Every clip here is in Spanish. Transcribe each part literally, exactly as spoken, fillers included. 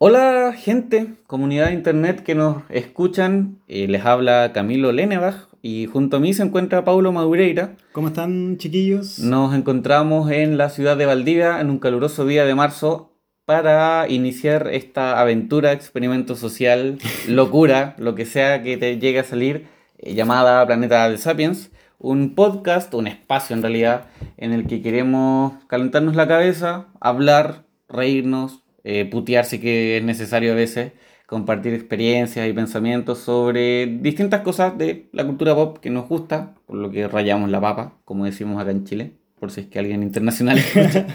Hola gente, comunidad de internet que nos escuchan, eh, les habla Camilo Lenebach y junto a mí se encuentra Paulo Madureira. ¿Cómo están, chiquillos? Nos encontramos en la ciudad de Valdivia en un caluroso día de marzo para iniciar esta aventura, experimento social, locura, lo que sea que te llegue a salir, eh, llamada Planeta de Sapiens. Un podcast, un espacio en realidad, en el que queremos calentarnos la cabeza, hablar, reírnos, Eh, putearse que es necesario a veces, compartir experiencias y pensamientos sobre distintas cosas de la cultura pop que nos gusta, por lo que rayamos la papa, como decimos acá en Chile, por si es que alguien internacional escucha,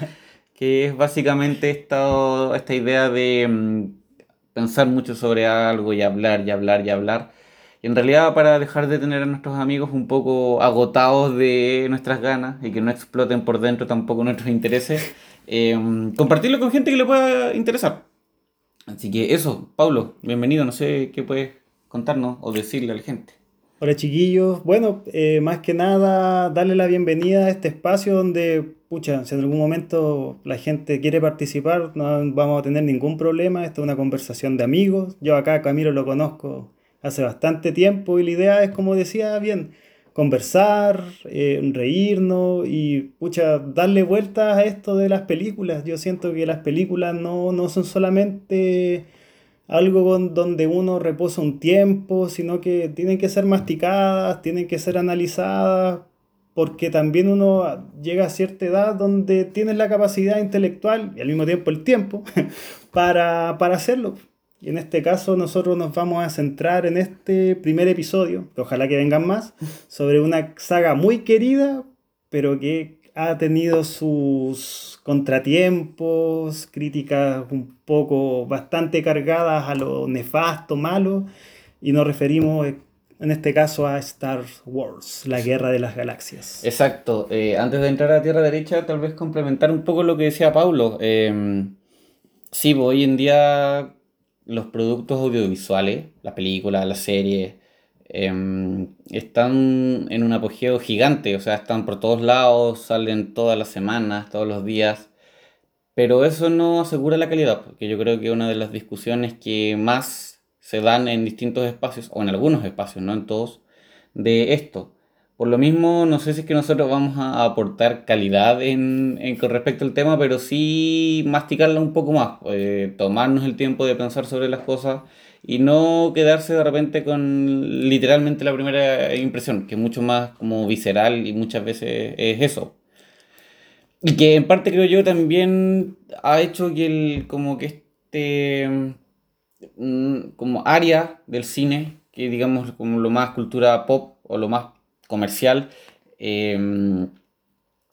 que es básicamente esta, esta idea de mm, pensar mucho sobre algo y hablar y hablar y hablar, y en realidad para dejar de tener a nuestros amigos un poco agotados de nuestras ganas y que no exploten por dentro tampoco nuestros intereses. Eh, compartirlo con gente que le pueda interesar. Así que eso, Paulo, bienvenido. No sé qué puedes contarnos o decirle a la gente. Hola chiquillos, bueno, eh, más que nada darle la bienvenida a este espacio donde, pucha, si en algún momento la gente quiere participar, no vamos a tener ningún problema. Esto es una conversación de amigos. Yo acá a Camilo lo conozco hace bastante tiempo y la idea es, como decía bien, conversar, eh, reírnos y, pucha, darle vueltas a esto de las películas. Yo siento que las películas no, no son solamente algo con, donde uno reposa un tiempo, sino que tienen que ser masticadas, tienen que ser analizadas, porque también uno llega a cierta edad donde tiene la capacidad intelectual y al mismo tiempo el tiempo para, para hacerlo. Y en este caso nosotros nos vamos a centrar en este primer episodio, que ojalá que vengan más, sobre una saga muy querida, pero que ha tenido sus contratiempos, críticas un poco bastante cargadas a lo nefasto, malo, y nos referimos en este caso a Star Wars, la Guerra de las Galaxias. Exacto. Eh, antes de entrar a Tierra Derecha, tal vez complementar un poco lo que decía Paulo. Eh, sí, hoy en día los productos audiovisuales, las películas, las series, eh, están en un apogeo gigante, o sea, están por todos lados, salen todas las semanas, todos los días, pero eso no asegura la calidad, porque yo creo que una de las discusiones que más se dan en distintos espacios, o en algunos espacios, no en todos, de esto. Por lo mismo, no sé si es que nosotros vamos a aportar calidad en, en con respecto al tema, pero sí masticarla un poco más, eh, tomarnos el tiempo de pensar sobre las cosas y no quedarse de repente con literalmente la primera impresión, que es mucho más como visceral y muchas veces es eso. Y que en parte creo yo también ha hecho que el como que este como área del cine, que digamos como lo más cultura pop o lo más comercial, eh,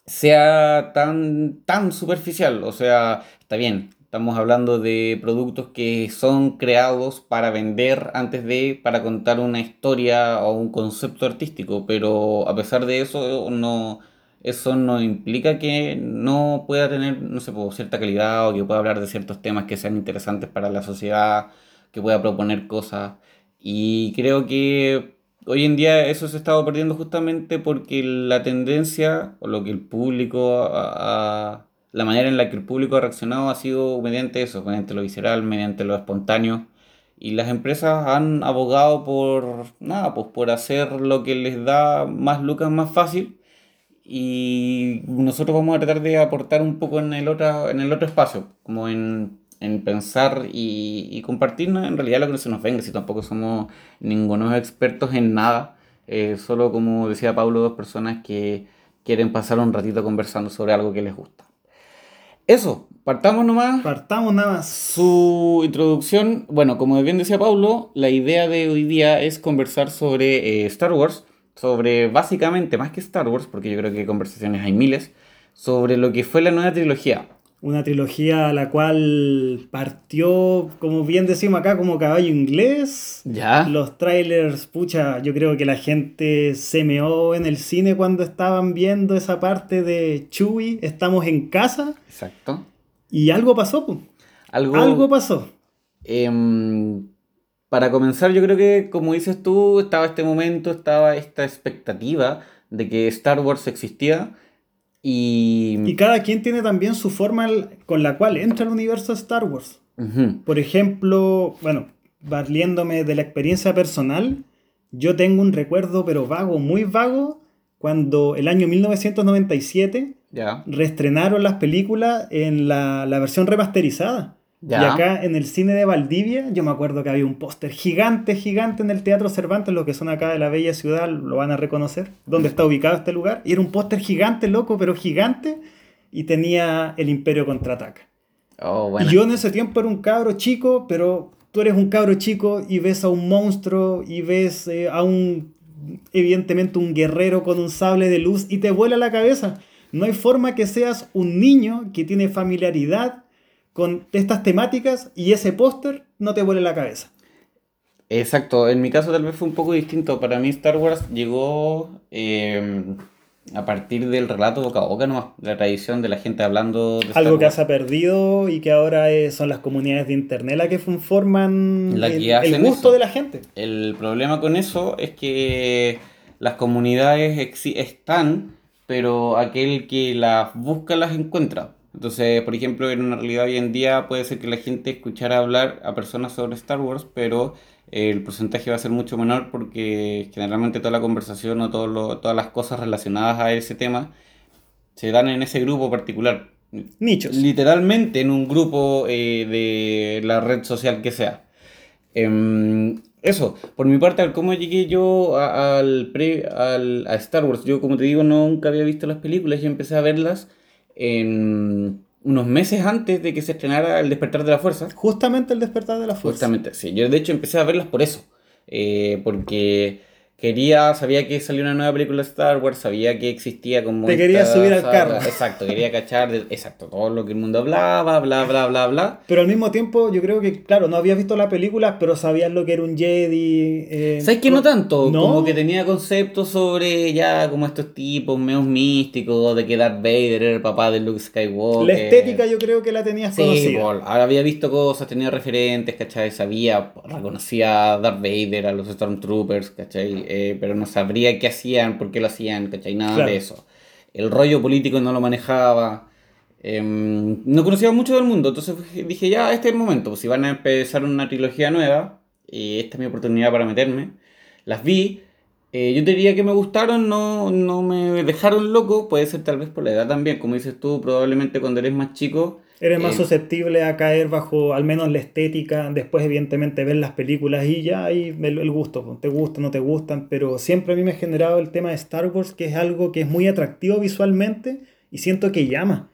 sea tan, tan superficial. O sea, está bien, estamos hablando de productos que son creados para vender antes de, para contar una historia o un concepto artístico, pero a pesar de eso, no, eso no implica que no pueda tener, no sé, cierta calidad, o que pueda hablar de ciertos temas que sean interesantes para la sociedad, que pueda proponer cosas, y creo que hoy en día eso se ha estado perdiendo justamente porque la tendencia, o lo que el público, a, a, la manera en la que el público ha reaccionado ha sido mediante eso, mediante lo visceral, mediante lo espontáneo. Y las empresas han abogado por nada, pues por hacer lo que les da más lucas más fácil. Y nosotros vamos a tratar de aportar un poco en el otro, en el otro espacio, como en en pensar y, y compartir en realidad lo que se nos venga, si tampoco somos ningunos expertos en nada, eh, solo, como decía Pablo, dos personas que quieren pasar un ratito conversando sobre algo que les gusta. Eso, partamos nomás. Partamos nada más. Su introducción, bueno, como bien decía Pablo, la idea de hoy día es conversar sobre eh, Star Wars, sobre básicamente, más que Star Wars, porque yo creo que conversaciones hay miles, sobre lo que fue la nueva trilogía. Una trilogía a la cual partió, como bien decimos acá, como caballo inglés. Ya. Los trailers, pucha, yo creo que la gente se meó en el cine cuando estaban viendo esa parte de Chewie, estamos en casa. Exacto. Y algo pasó, pues. Algo, algo pasó. Eh, para comenzar, yo creo que, como dices tú, estaba este momento, estaba esta expectativa de que Star Wars existía. Y... y cada quien tiene también su forma con la cual entra al universo Star Wars. Uh-huh. Por ejemplo, bueno, valiéndome de la experiencia personal, yo tengo un recuerdo, pero vago, muy vago, cuando el año mil novecientos noventa y siete yeah. reestrenaron las películas en la, la versión remasterizada. Yeah. Y acá en el cine de Valdivia, yo me acuerdo que había un póster gigante, gigante en el Teatro Cervantes, los que son acá de la bella ciudad lo van a reconocer, donde está ubicado este lugar. Y era un póster gigante, loco, pero gigante, y tenía el Imperio Contraataca. Oh, bueno. Y yo en ese tiempo era un cabro chico, pero tú eres un cabro chico y ves a un monstruo y ves eh, a un, evidentemente, un guerrero con un sable de luz y te vuela la cabeza. No hay forma que seas un niño que tiene familiaridad con estas temáticas y ese póster no te vuela la cabeza. Exacto, en mi caso tal vez fue un poco distinto. Para mí Star Wars llegó eh, a partir del relato boca a boca, ¿no? La tradición de la gente hablando de Star Algo Wars. Que se ha perdido y que ahora es, son las comunidades de internet las que conforman la que el, el gusto eso. de la gente. El problema con eso es que las comunidades exi- están, pero aquel que las busca las encuentra. Entonces, por ejemplo, en una realidad hoy en día puede ser que la gente escuchara hablar a personas sobre Star Wars, pero el porcentaje va a ser mucho menor porque generalmente toda la conversación o todo lo, todas las cosas relacionadas a ese tema se dan en ese grupo particular. Nichos. Literalmente en un grupo eh, de la red social que sea. Eh, Eso, por mi parte, ¿cómo llegué yo a, al pre, al, a Star Wars? Yo, como te digo, nunca había visto las películas. Yo empecé a verlas en unos meses antes de que se estrenara El despertar de la fuerza. Justamente El despertar de la fuerza. Justamente, sí. Yo, de hecho, empecé a verlas por eso. Eh, porque quería, sabía que salía una nueva película de Star Wars, sabía que existía como... Te quería subir al carro. Exacto, quería cachar de, exacto, todo lo que el mundo hablaba, bla, bla, bla, bla. Pero al mismo tiempo, yo creo que, claro, no habías visto la película, pero sabías lo que era un Jedi. Eh, ¿Sabes que no tanto? ¿No? Como que tenía conceptos sobre ya como estos tipos meos místicos, de que Darth Vader era el papá de Luke Skywalker. La estética yo creo que la tenías sí, conocida. Por, había visto cosas, tenía referentes, ¿cachai? Sabía, reconocía a Darth Vader, a los Stormtroopers, ¿cachai? Eh, pero no sabría qué hacían, por qué lo hacían, ¿cachai? Nada claro. de eso. El rollo político no lo manejaba. Eh, no conocía mucho del mundo, entonces dije, ya, este es el momento. Si van a empezar una trilogía nueva, eh, esta es mi oportunidad para meterme. Las vi. Eh, yo diría que me gustaron, no, no me dejaron loco. Puede ser tal vez por la edad también. Como dices tú, probablemente cuando eres más chico... Eres más eh, susceptible a caer bajo, al menos la estética, después evidentemente ver las películas y ya ahí el, el gusto, te gustan, no te gustan, pero siempre a mí me ha generado el tema de Star Wars, que es algo que es muy atractivo visualmente y siento que llama.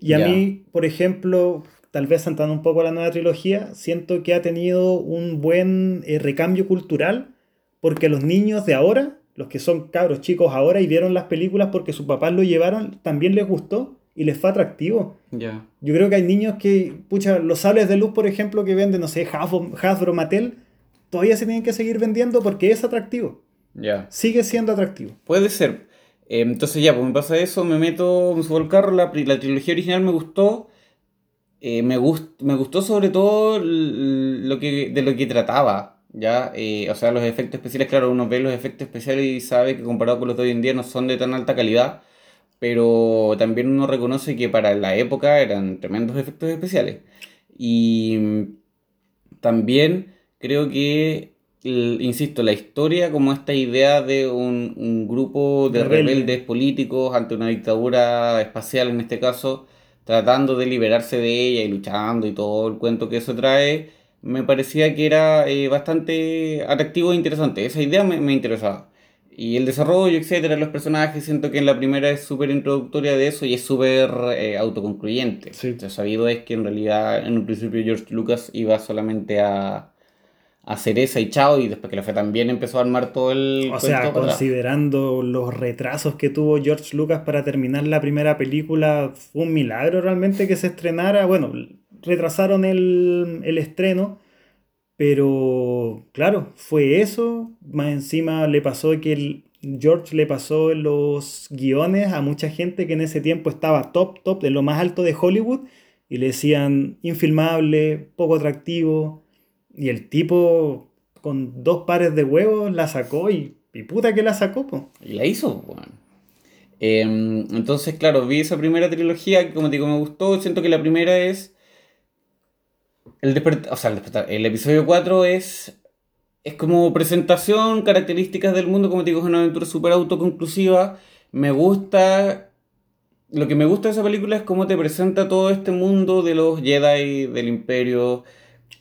Y a yeah. mí, por ejemplo, tal vez saltando un poco a la nueva trilogía, siento que ha tenido un buen eh, recambio cultural, porque los niños de ahora, los que son cabros chicos ahora y vieron las películas porque sus papás lo llevaron, también les gustó. Y les fue atractivo. Yeah. Yo creo que hay niños que, pucha, los sables de luz, por ejemplo, que venden, no sé, Hasbro, Hasbro Mattel, todavía se tienen que seguir vendiendo porque es atractivo. Yeah. Sigue siendo atractivo. Puede ser. Eh, entonces ya, pues me pasa eso, me meto, me subo al carro, la, la trilogía original me gustó. Eh, me, gust, me gustó sobre todo lo que, de lo que trataba. Ya, eh, o sea, los efectos especiales, claro, uno ve los efectos especiales y sabe que comparado con los de hoy en día no son de tan alta calidad. Pero también uno reconoce que para la época eran tremendos efectos especiales. Y también creo que, insisto, la historia, como esta idea de un, un grupo de Rebelde. rebeldes políticos ante una dictadura espacial en este caso, tratando de liberarse de ella y luchando y todo el cuento que eso trae, me parecía que era eh, bastante atractivo e interesante. Esa idea me, me interesaba. Y el desarrollo, etcétera, los personajes, siento que en la primera es súper introductoria de eso y es súper eh, autoconcluyente. Sí. Lo sabido es que en realidad en un principio George Lucas iba solamente a, a hacer esa y chao, y después que le fue tan bien empezó a armar todo el... O sea, considerando los retrasos que tuvo George Lucas para terminar la primera película, fue un milagro realmente que se estrenara. Bueno, retrasaron el, el estreno. Pero, claro, fue eso. Más encima le pasó que el George le pasó los guiones a mucha gente que en ese tiempo estaba top, top, de lo más alto de Hollywood. Y le decían infilmable, poco atractivo. Y el tipo con dos pares de huevos la sacó y, y puta que la sacó, po. Y la hizo, bueno. Eh, entonces, claro, vi esa primera trilogía que, como te digo, me gustó. Siento que la primera es... El despertar, o sea, el despertar, el episodio cuatro es... Es como presentación, características del mundo, como te digo, es una aventura súper autoconclusiva. Me gusta... Lo que me gusta de esa película es cómo te presenta todo este mundo de los Jedi, del Imperio...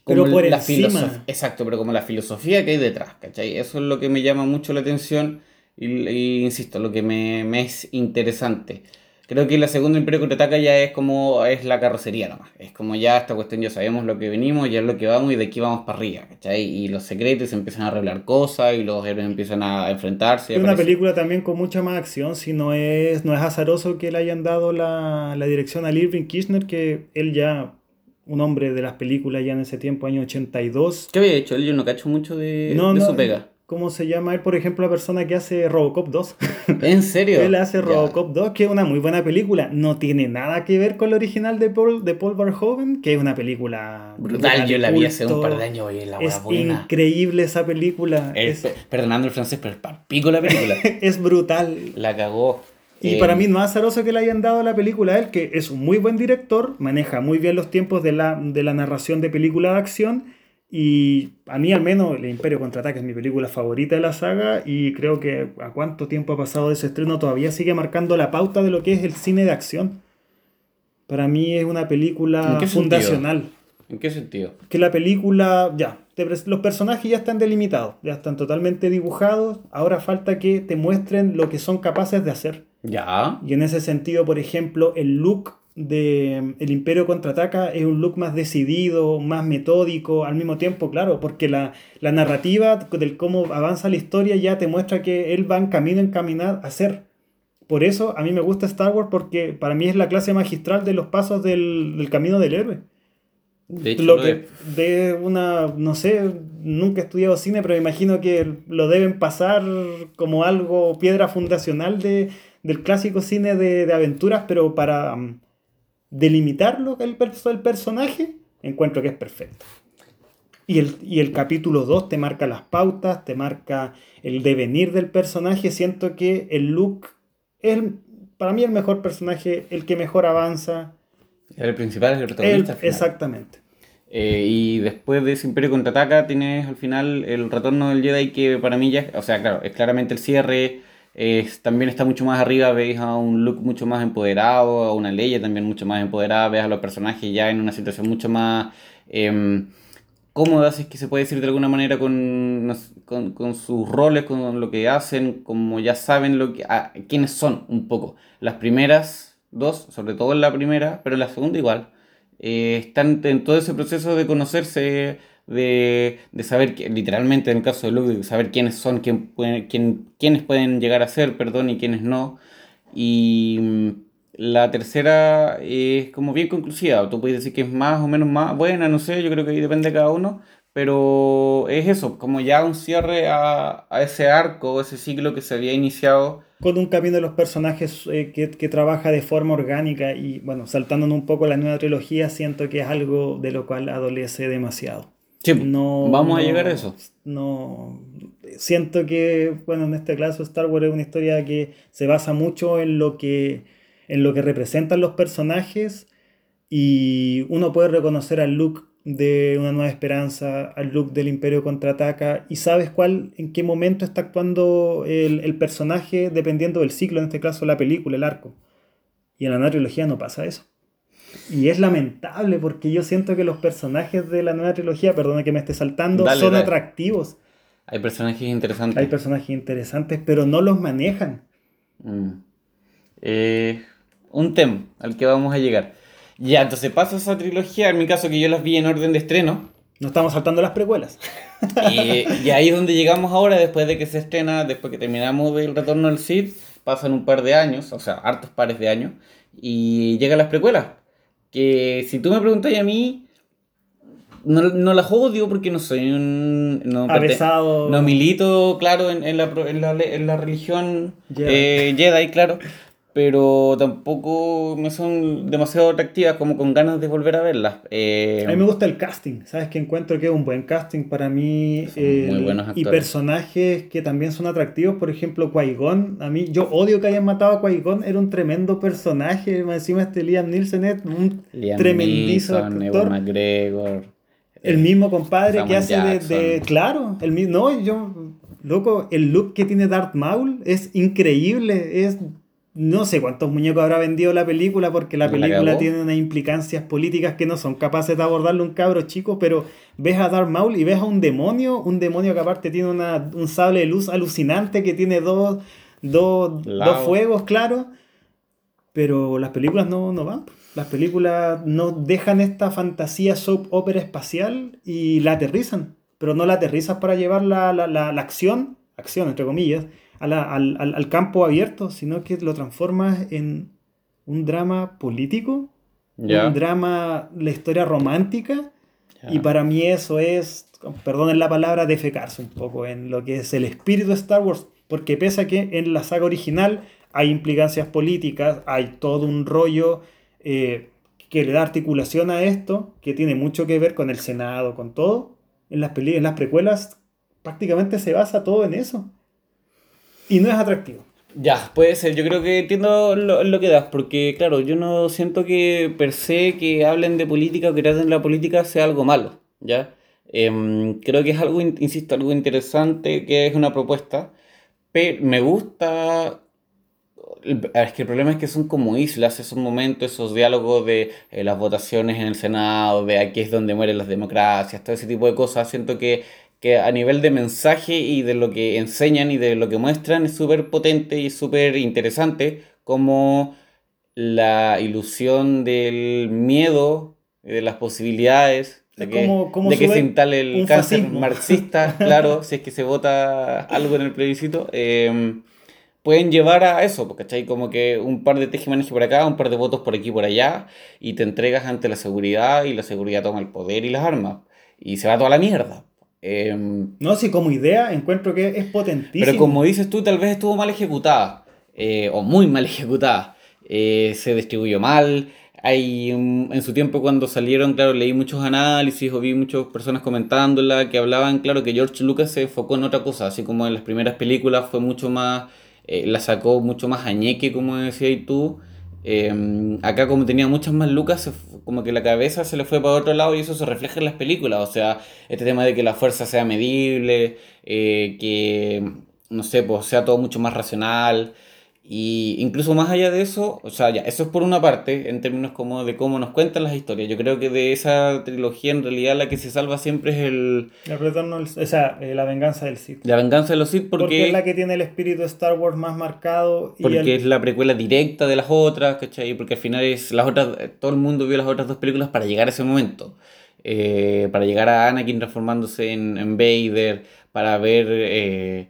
Como pero por la filosof- Exacto, pero como la filosofía que hay detrás, ¿cachai? Eso es lo que me llama mucho la atención y, y insisto, lo que me, me es interesante. Creo que la segunda Imperio Contraataca ya es como, es la carrocería nomás. Es como ya esta cuestión, ya sabemos lo que venimos, ya es lo que vamos y de aquí vamos para arriba, ¿cachai? Y los secretos empiezan a revelar cosas y los héroes empiezan a enfrentarse. Es una película también con mucha más acción, si no es, no es azaroso que le hayan dado la, la dirección a Irving Kirchner, que él ya... un hombre de las películas ya en ese tiempo, año ochenta y dos. ¿Qué había hecho él? Yo no cacho mucho de, no, de no, su pega. ¿Cómo se llama él? Por ejemplo, la persona que hace Robocop dos. ¿En serio? Él hace Robocop yeah. dos, que es una muy buena película. No tiene nada que ver con la original de Paul, de Paul Verhoeven, que es una película... Brutal, brutal yo la vi hace un par de años. Oye, la es buena. Increíble esa película. El, es... Perdonando el francés, pero es palpico la película. Es brutal. La cagó. Y eh, para mí no es azaroso que le hayan dado la película a él, que es un muy buen director, maneja muy bien los tiempos de la, de la narración de película de acción, y a mí al menos El Imperio Contraataca es mi película favorita de la saga, y creo que a cuánto tiempo ha pasado de ese estreno todavía sigue marcando la pauta de lo que es el cine de acción. Para mí es una película fundacional. ¿En qué sentido? Que la película, ya, te, los personajes ya están delimitados, ya están totalmente dibujados, ahora falta que te muestren lo que son capaces de hacer. Ya. Y en ese sentido, por ejemplo, el look de El Imperio Contraataca es un look más decidido, más metódico, al mismo tiempo, claro, porque la, la narrativa del cómo avanza la historia ya te muestra que él va en camino en caminar a hacer. Por eso a mí me gusta Star Wars, porque para mí es la clase magistral de los pasos del, del camino del héroe. De hecho, lo no que es. De una, no sé, nunca he estudiado cine, pero me imagino que lo deben pasar como algo, piedra fundacional de... del clásico cine de, de aventuras, pero para um, delimitarlo el, el personaje, encuentro que es perfecto. Y el, y el capítulo dos te marca las pautas, te marca el devenir del personaje. Siento que el Luke es, para mí, el mejor personaje, el que mejor avanza. El principal es el protagonista. El, exactamente. Eh, y después de ese Imperio Contraataca tienes al final el retorno del Jedi, que para mí ya, o sea, claro, es claramente el cierre. Es, también está mucho más arriba, veis a un Luke mucho más empoderado, a una Leia también mucho más empoderada, veis a los personajes ya en una situación mucho más eh, cómoda, si es que se puede decir de alguna manera, con, con, con sus roles, con lo que hacen, como ya saben lo que ah, quiénes son un poco. Las primeras dos, sobre todo en la primera, pero en la segunda igual, eh, están en todo ese proceso de conocerse. De, de saber, que, literalmente en el caso de Luke, de saber quiénes son, quién pueden, quién, quiénes pueden llegar a ser, perdón, y quiénes no. Y la tercera es como bien conclusiva. Tú puedes decir que es más o menos más buena, no sé, yo creo que ahí depende de cada uno. Pero es eso, como ya un cierre a, a ese arco, ese ciclo que se había iniciado. Con un camino de los personajes eh, que, que trabaja de forma orgánica y, bueno, saltándonos un poco la nueva trilogía, siento que es algo de lo cual adolece demasiado. Sí, no, vamos no, a llegar a eso. No, siento que, bueno, en este caso Star Wars es una historia que se basa mucho en lo que, en lo que representan los personajes, y uno puede reconocer al Luke de Una Nueva Esperanza, al Luke del Imperio Contraataca, y sabes cuál, en qué momento está actuando el, el personaje dependiendo del ciclo, en este caso la película, el arco. Y en la nueva trilogía no pasa eso. Y es lamentable, porque yo siento que los personajes de la nueva trilogía, perdona que me esté saltando, dale, son dale. atractivos. Hay personajes interesantes. Hay personajes interesantes, pero no los manejan. Mm. Eh, un tema al que vamos a llegar. Ya, entonces paso a esa trilogía, en mi caso que yo las vi en orden de estreno. No estamos saltando las precuelas. Eh, y ahí es donde llegamos ahora, después de que se estrena, después que terminamos del Retorno del Sith, pasan un par de años, o sea, hartos pares de años, y llegan las precuelas. Que si tú me preguntas a mí, no, no la juego, digo, porque no soy un... No, avesado. No milito, claro, en, en, la, en, la, en la religión yeah. eh, Jedi, claro. pero tampoco me son demasiado atractivas como con ganas de volver a verlas. Eh, a mí me gusta el casting, ¿sabes? Que encuentro que es un buen casting para mí. Eh, muy buenos actores. Y personajes que también son atractivos, por ejemplo, Qui-Gon. A mí, yo odio que hayan matado a Qui-Gon, era un tremendo personaje. Encima este Liam Neeson es un Liam tremendizo Neeson, actor. Ewan McGregor, el mismo compadre Samuel que hace Jackson. de, de... Claro, el mismo... No, yo... Loco, el look que tiene Darth Maul es increíble, es... No sé cuántos muñecos habrá vendido la película, porque la película tiene unas implicancias políticas que no son capaces de abordarle un cabro chico, pero ves a Darth Maul y ves a un demonio, un demonio que aparte tiene una, un sable de luz alucinante, que tiene dos, dos, dos fuegos, claro, pero las películas no, no van. Las películas nos dejan esta fantasía soap opera espacial y la aterrizan, pero no la aterrizan para llevar la, la, la, la acción, acción entre comillas, A la, al, al campo abierto, sino que lo transformas en un drama político, yeah. un drama, la historia romántica, yeah. y para mí eso es, perdonen la palabra, defecarse un poco en lo que es el espíritu de Star Wars, porque pese a que en la saga original hay implicancias políticas, hay todo un rollo eh, que le da articulación a esto, que tiene mucho que ver con el Senado, con todo, en las, peli- en las precuelas prácticamente se basa todo en eso. Y no es atractivo. Ya, puede ser. Yo creo que entiendo lo, lo que das. Porque, claro, yo no siento que per se que hablen de política o que traten la política sea algo malo, ¿ya? Eh, creo que es algo, insisto, algo interesante, que es una propuesta. Pero me gusta... Es que el problema es que son como islas, es un momento, esos diálogos de eh, las votaciones en el Senado, de aquí es donde mueren las democracias, todo ese tipo de cosas. Siento que... que a nivel de mensaje y de lo que enseñan y de lo que muestran es súper potente y súper interesante, como la ilusión del miedo, de las posibilidades, de que, ¿Cómo, cómo de que se instale el cáncer fascismo marxista, claro, si es que se vota algo en el plebiscito, eh, pueden llevar a eso, ¿cachai? Como que un par de tejimanejes por acá, un par de votos por aquí y por allá, y te entregas ante la seguridad, y la seguridad toma el poder y las armas, y se va toda la mierda. Eh, no, sí, como idea encuentro que es potentísimo, pero como dices tú, tal vez estuvo mal ejecutada eh, o muy mal ejecutada, eh, se distribuyó mal. Hay, en su tiempo cuando salieron, claro, leí muchos análisis o vi muchas personas comentándola que hablaban, claro, que George Lucas se enfocó en otra cosa, así como en las primeras películas fue mucho más eh, la sacó mucho más añeque, como decías tú. Eh, acá, como tenía muchas más lucas, se, como que la cabeza se le fue para otro lado, y eso se refleja en las películas. O sea, este tema de que la fuerza sea medible, eh, que no sé, pues sea todo mucho más racional, y incluso más allá de eso, o sea, ya, eso es por una parte, en términos como de cómo nos cuentan las historias. Yo creo que de esa trilogía, en realidad, la que se salva siempre es el... El retorno, o sea, eh, la venganza del Sith. La venganza de los Sith, porque... Porque es la que tiene el espíritu de Star Wars más marcado. Y porque el... es la precuela directa de las otras, ¿cachai? Porque al final es las otras, todo el mundo vio las otras dos películas para llegar a ese momento. Eh, para llegar a Anakin transformándose en, en Vader, para ver... Eh,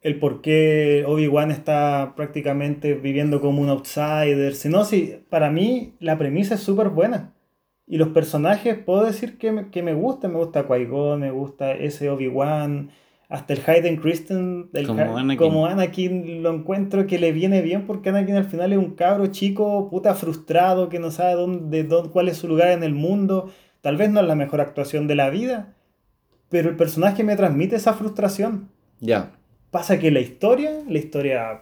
el por qué Obi-Wan está prácticamente viviendo como un outsider. Si no, si, para mí la premisa es súper buena. Y los personajes, puedo decir que me, que me gusta. Me gusta Qui-Gon, me gusta ese Obi-Wan. Hasta el Hayden Christensen, el como, ha- Anakin. como Anakin, lo encuentro que le viene bien, porque Anakin al final es un cabro chico, puta frustrado, que no sabe dónde, dónde, cuál es su lugar en el mundo. Tal vez no es la mejor actuación de la vida, pero el personaje me transmite esa frustración. Ya. Yeah. Pasa que la historia, la historia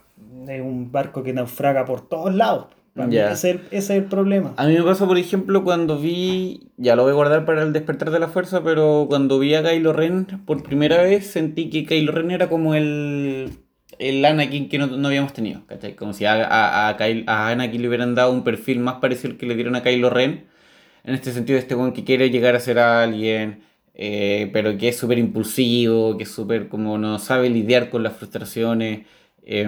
es un barco que naufraga por todos lados. Yeah. Ese, ese es el problema. A mí me pasó, por ejemplo, cuando vi, ya lo voy a guardar para el despertar de la fuerza, pero cuando vi a Kylo Ren por primera vez, sentí que Kylo Ren era como el, el Anakin que no, no habíamos tenido, ¿cachai? Como si a, a, a, Kylo, a Anakin le hubieran dado un perfil más parecido al que le dieron a Kylo Ren, en este sentido, este buen que quiere llegar a ser alguien... Eh, pero que es súper impulsivo, que es súper como no sabe lidiar con las frustraciones. Eh,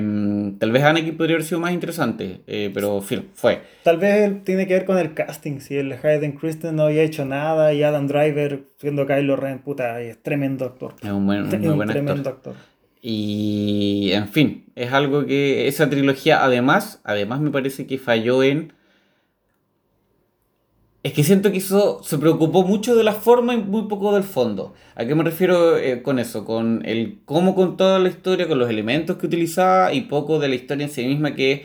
tal vez Anakin podría haber sido más interesante, eh, pero fue. Tal vez tiene que ver con el casting. Si el Hayden Christensen no había hecho nada y Adam Driver siendo Kylo Ren, puta, es tremendo actor. Es un, buen, un muy buen tremendo actor. actor. Y en fin, es algo que esa trilogía además, además me parece que falló en... Es que siento que eso se preocupó mucho de la forma y muy poco del fondo. ¿A qué me refiero eh, con eso? Con el cómo contaba la historia, con los elementos que utilizaba y poco de la historia en sí misma, que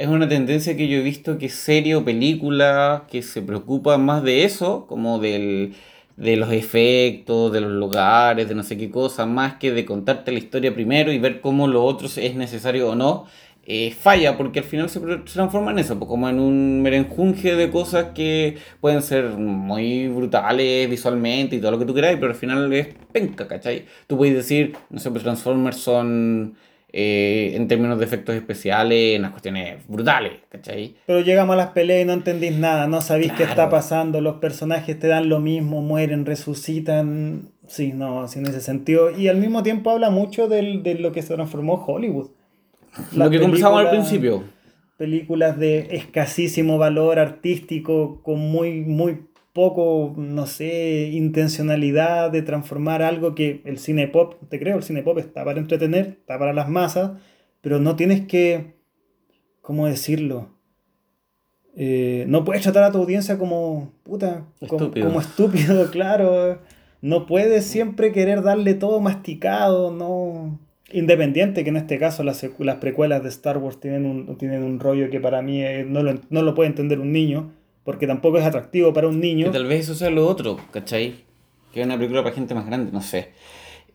es una tendencia que yo he visto que serie o película que se preocupa más de eso, como del, de los efectos, de los lugares, de no sé qué cosa, más que de contarte la historia primero y ver cómo lo otro es necesario o no, eh, falla, porque al final se transforma en eso, como en un merenjunje de cosas que pueden ser muy brutales visualmente y todo lo que tú queráis, pero al final es penca, ¿cachai? Tú puedes decir, no sé, pues Transformers son... Eh, en términos de efectos especiales, en las cuestiones brutales, ¿cachai? Pero llegamos a las peleas y no entendís nada, no sabís claro. qué está pasando, los personajes te dan lo mismo, mueren, resucitan, sí, no, sin ese sentido. Y al mismo tiempo habla mucho del, de lo que se transformó Hollywood. Las lo que conversábamos al principio. Películas de escasísimo valor artístico, con muy, muy poco, no sé, intencionalidad de transformar algo que el cine pop, te creo, el cine pop está para entretener, está para las masas, pero no tienes que, ¿cómo decirlo? Eh, no puedes tratar a tu audiencia como, puta, estúpido. Como, como estúpido, claro. No puedes siempre querer darle todo masticado, no... Independiente que en este caso las, las precuelas de Star Wars tienen un, tienen un rollo que para mí eh, no, lo, no lo puede entender un niño, porque tampoco es atractivo para un niño. Que tal vez eso sea lo otro, ¿cachai? Que es una película para gente más grande, no sé.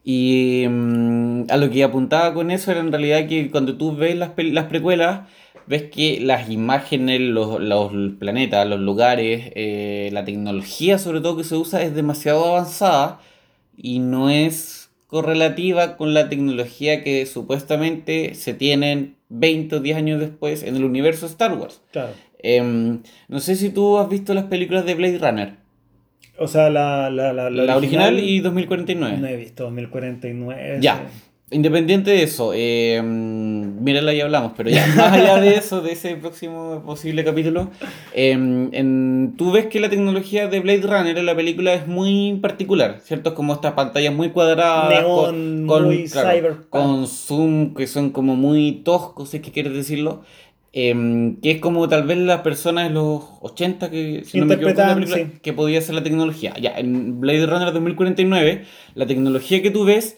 Y um, a lo que apuntaba con eso era en realidad que cuando tú ves las, pel- las precuelas, ves que las imágenes, los, los planetas, los lugares, eh, la tecnología sobre todo que se usa es demasiado avanzada y no es correlativa con la tecnología que supuestamente se tienen veinte o diez años después en el universo Star Wars. Claro. Eh, no sé si tú has visto las películas de Blade Runner. O sea, la, la, la, la, la original, original y dos mil cuarenta y nueve. No he visto dos mil cuarenta y nueve. Ya, sí. Independiente de eso, eh, mírala y hablamos, pero ya más allá de eso, de ese próximo posible capítulo, eh, en, tú ves que la tecnología de Blade Runner en la película es muy particular, ¿cierto? Es como estas pantallas muy cuadradas, neón, con, con, muy claro, cyberpunk, con zoom, que son como muy toscos, si es que quieres decirlo. Eh, que es como tal vez las personas en los ochenta que, si no me equivoco, la película, sí. que podía ser la tecnología. Ya, en Blade Runner dos mil cuarenta y nueve, la tecnología que tú ves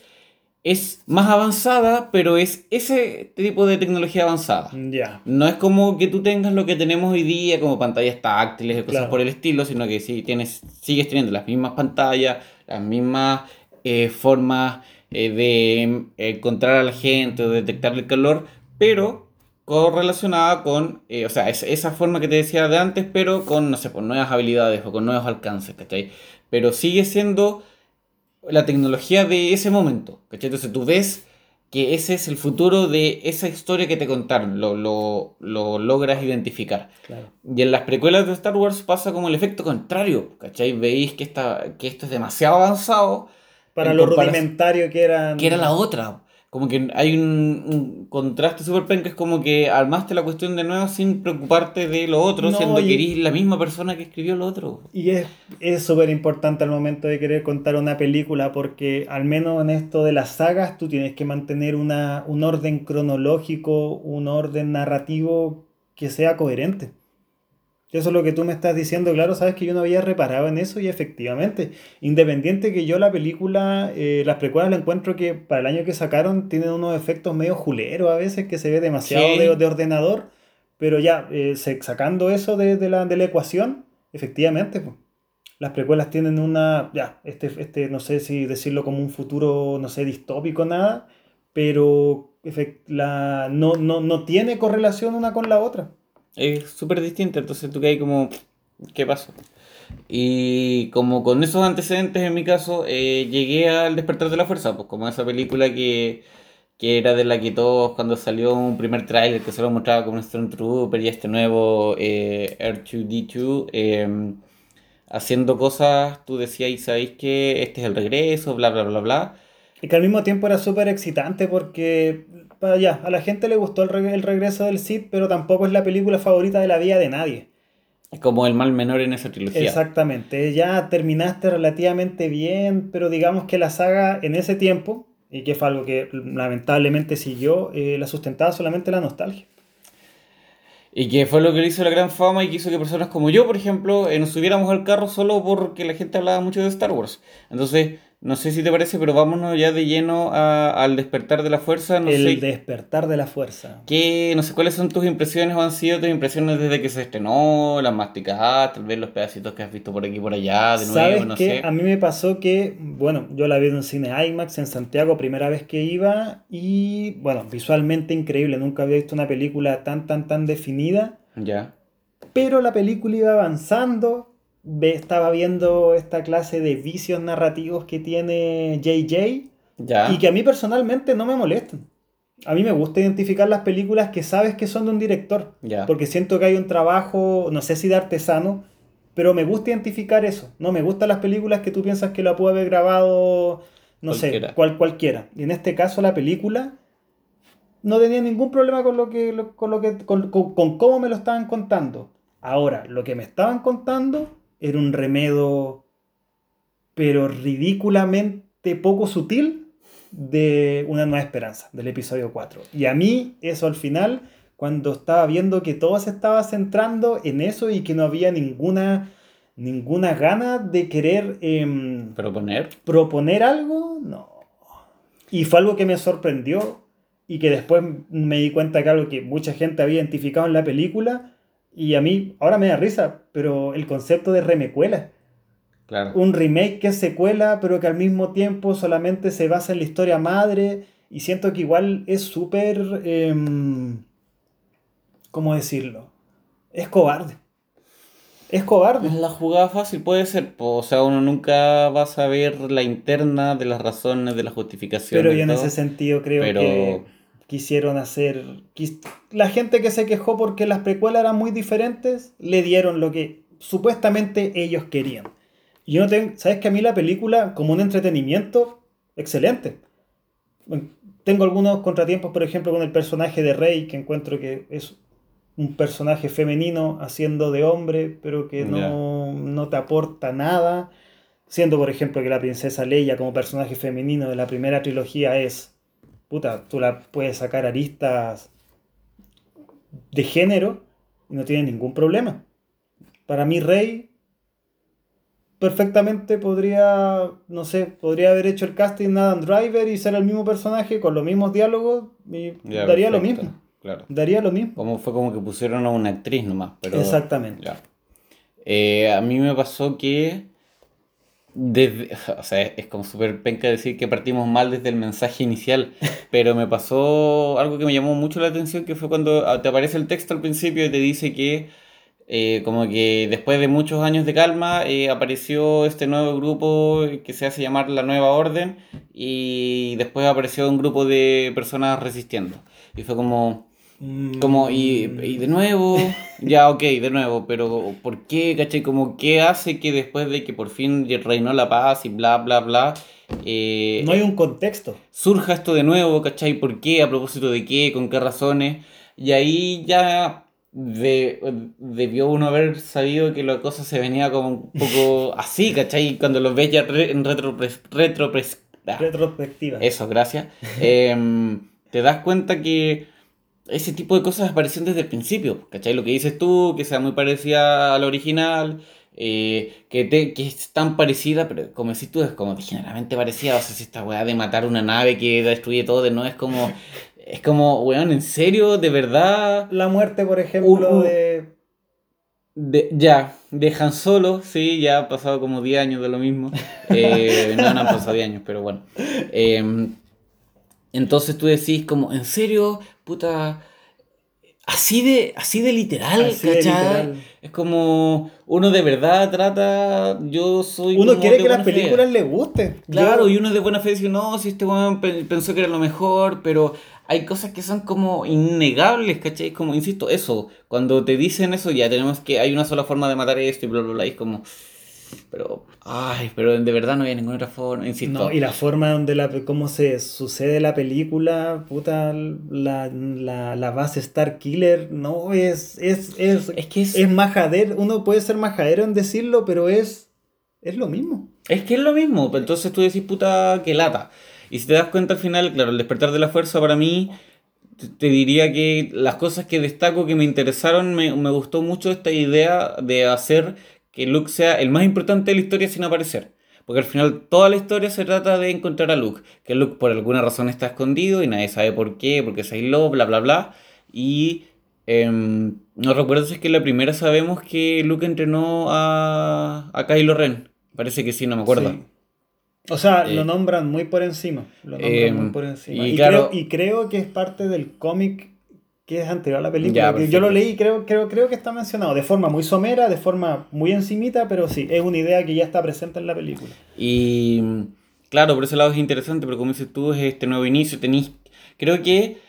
es más avanzada, pero es ese tipo de tecnología avanzada. Yeah. No es como que tú tengas lo que tenemos hoy día, como pantallas táctiles y cosas claro. por el estilo, sino que sí, tienes, sigues teniendo las mismas pantallas, las mismas eh, formas eh, de encontrar a la gente o detectar el calor, pero... correlacionada con, eh, o sea, es, esa forma que te decía de antes, pero con, no sé, con nuevas habilidades o con nuevos alcances, ¿cachai? Pero sigue siendo la tecnología de ese momento, ¿cachai? Entonces tú ves que ese es el futuro de esa historia que te contaron, lo, lo, lo logras identificar. Claro. Y en las precuelas de Star Wars pasa como el efecto contrario, ¿cachai? Veis que, esta, que esto es demasiado avanzado. Para lo rudimentario que era... Que era la otra, como que hay un, un contraste súper penca, es como que armaste la cuestión de nuevo sin preocuparte de lo otro, no, siendo y, que eres la misma persona que escribió lo otro. Y es súper importante al momento de querer contar una película, porque al menos en esto de las sagas tú tienes que mantener una, un orden cronológico, un orden narrativo que sea coherente. Eso es lo que tú me estás diciendo, claro, sabes que yo no había reparado en eso y efectivamente, independiente que yo la película, eh, las precuelas la encuentro que para el año que sacaron tienen unos efectos medio juleros a veces que se ve demasiado sí. de, de ordenador, pero ya eh, sacando eso de, de, la, de la ecuación, efectivamente, pues, las precuelas tienen una, ya, este, este no sé si decirlo como un futuro, no sé, distópico nada, pero la, no, no, no tiene correlación una con la otra. Es súper distinta, entonces tú que hay como, ¿qué pasó? Y como con esos antecedentes en mi caso, eh, llegué al despertar de la fuerza, pues como esa película que, que era de la que todos, cuando salió un primer tráiler que se lo mostraba como un Stormtrooper y este nuevo eh, R dos D dos eh, haciendo cosas, tú decías, ¿sabéis que este es el regreso? Bla, bla, bla, bla. Y que al mismo tiempo era súper excitante porque, para ya, a la gente le gustó el, reg- el regreso del Sith, pero tampoco es la película favorita de la vida de nadie. Es como el mal menor en esa trilogía. Exactamente, ya terminaste relativamente bien, pero digamos que la saga en ese tiempo, y que fue algo que lamentablemente siguió, eh, la sustentaba solamente la nostalgia. Y que fue lo que le hizo la gran fama y que hizo que personas como yo, por ejemplo, eh, nos subiéramos al carro solo porque la gente hablaba mucho de Star Wars. Entonces... No sé si te parece, pero vámonos ya de lleno a, al despertar de la fuerza. No El sé, despertar de la fuerza. Que, no sé cuáles son tus impresiones o han sido tus impresiones desde que se estrenó, las masticadas, ver los pedacitos que has visto por aquí y por allá, de nuevo, ¿Sabes no qué? sé. A mí me pasó que, bueno, yo la vi en un cine IMAX en Santiago, primera vez que iba, y bueno, visualmente increíble. Nunca había visto una película tan, tan, tan definida. Ya. Pero la película iba avanzando. Estaba viendo esta clase de vicios narrativos que tiene J J ya. y que a mí personalmente no me molestan. A mí me gusta identificar las películas que sabes que son de un director, ya. porque siento que hay un trabajo, no sé si de artesano, pero me gusta identificar eso. No me gustan las películas que tú piensas que la puede haber grabado, no cualquiera. sé, cual, cualquiera. Y en este caso la película no tenía ningún problema con lo que, con lo que, con, con, con cómo me lo estaban contando. Ahora, lo que me estaban contando era un remedo, pero ridículamente poco sutil, de Una Nueva Esperanza, del episodio cuatro. Y a mí, eso al final, cuando estaba viendo que todo se estaba centrando en eso y que no había ninguna, ninguna gana de querer eh, proponer. proponer algo, no. Y fue algo que me sorprendió y que después me di cuenta que algo que mucha gente había identificado en la película. Y a mí, ahora me da risa, pero el concepto de remecuela. Claro. Un remake que es secuela, pero que al mismo tiempo solamente se basa en la historia madre. Y siento que igual es súper... Eh, ¿Cómo decirlo? Es cobarde. Es cobarde. Es la jugada fácil, puede ser. O sea, uno nunca va a saber la interna de las razones, de la justificación. Pero yo en ese sentido creo pero... que... Quisieron hacer... Quis... La gente que se quejó porque las precuelas eran muy diferentes, le dieron lo que supuestamente ellos querían. Y yo no tengo... ¿Sabes que a mí la película, como un entretenimiento, excelente? Tengo algunos contratiempos, por ejemplo, con el personaje de Rey, que encuentro que es un personaje femenino haciendo de hombre, pero que no, yeah. no te aporta nada. Siendo, por ejemplo, que la princesa Leia, como personaje femenino de la primera trilogía, es... Puta, tú la puedes sacar aristas de género y no tiene ningún problema. Para mí, Rey perfectamente podría, no sé, podría haber hecho el casting de Adam Driver y ser el mismo personaje con los mismos diálogos y ya, daría perfecto, lo mismo. Claro. Daría lo mismo. Como fue como que pusieron a una actriz nomás. Pero, exactamente. Eh, a mí me pasó que... Desde, o sea, es como súper penca decir que partimos mal desde el mensaje inicial, pero me pasó algo que me llamó mucho la atención, que fue cuando te aparece el texto al principio y te dice que eh, como que después de muchos años de calma eh, apareció este nuevo grupo que se hace llamar la Nueva Orden, y después apareció un grupo de personas resistiendo y fue como... Como, y, y de nuevo, ya ok, de nuevo, pero ¿por qué, cachai? Como, ¿qué hace que después de que por fin reinó la paz y bla, bla, bla? Eh, no hay un contexto. Surja esto de nuevo, cachai, ¿por qué? ¿A propósito de qué? ¿Con qué razones? Y ahí ya de, debió uno haber sabido que la cosa se venía como un poco así, cachai, cuando los ves ya re, en retropres, retropres, ah, retrospectiva. Eso, gracias. Eh, te das cuenta que ese tipo de cosas aparecen desde el principio, ¿cachai? Lo que dices tú, que sea muy parecida a la original, eh, que, te, que es tan parecida, pero como decís tú, es como generalmente parecida. O sea, si esta weá de matar una nave que destruye todo de nuevo, es como, es como, weón, ¿en serio? ¿De verdad? La muerte, por ejemplo, uh, uh, de... de... Ya, de Han Solo, sí, ya han pasado como diez años de lo mismo. Eh, no, no han pasado diez años, pero bueno. Eh, entonces tú decís como, ¿en serio? Puta, así de, así de literal, así ¿cachai? De literal. Es como, uno de verdad trata, yo soy... Uno quiere que las películas le gusten. Claro, yo... y uno es de buena fe, dice, no, si este weón pensó que era lo mejor, pero hay cosas que son como innegables, ¿cachai? Como, insisto, eso, cuando te dicen eso, ya tenemos que, hay una sola forma de matar esto y bla, bla, bla, y es como... Pero, ay, pero de verdad no había ninguna otra forma, insisto. No, y la forma donde la, cómo se sucede la película, puta, la, la, la base Star Killer, no, es, es, es, es que es, es majadero, uno puede ser majadero en decirlo, pero es, es lo mismo. Es que es lo mismo, entonces tú decís, puta, que lata. Y si te das cuenta al final, claro, el despertar de la fuerza para mí... Te diría que las cosas que destaco, que me interesaron, me, me gustó mucho esta idea de hacer... que Luke sea el más importante de la historia sin aparecer. porque al final toda la historia se trata de encontrar a Luke, que Luke por alguna razón está escondido y nadie sabe por qué, porque se aisló, bla bla bla, y eh, no recuerdo si es que en la primera sabemos que Luke entrenó a, a Kylo Ren, parece que sí, no me acuerdo. Sí. O sea, eh, lo nombran muy por encima, lo nombran eh, muy por encima, y, y, claro, creo, y creo que es parte del cómic que es anterior a la película, ya, yo lo leí, creo, creo, creo que está mencionado de forma muy somera, de forma muy encimita, pero sí, es una idea que ya está presente en la película. Y claro, por ese lado es interesante, pero como dices tú, es este nuevo inicio, tenís, creo que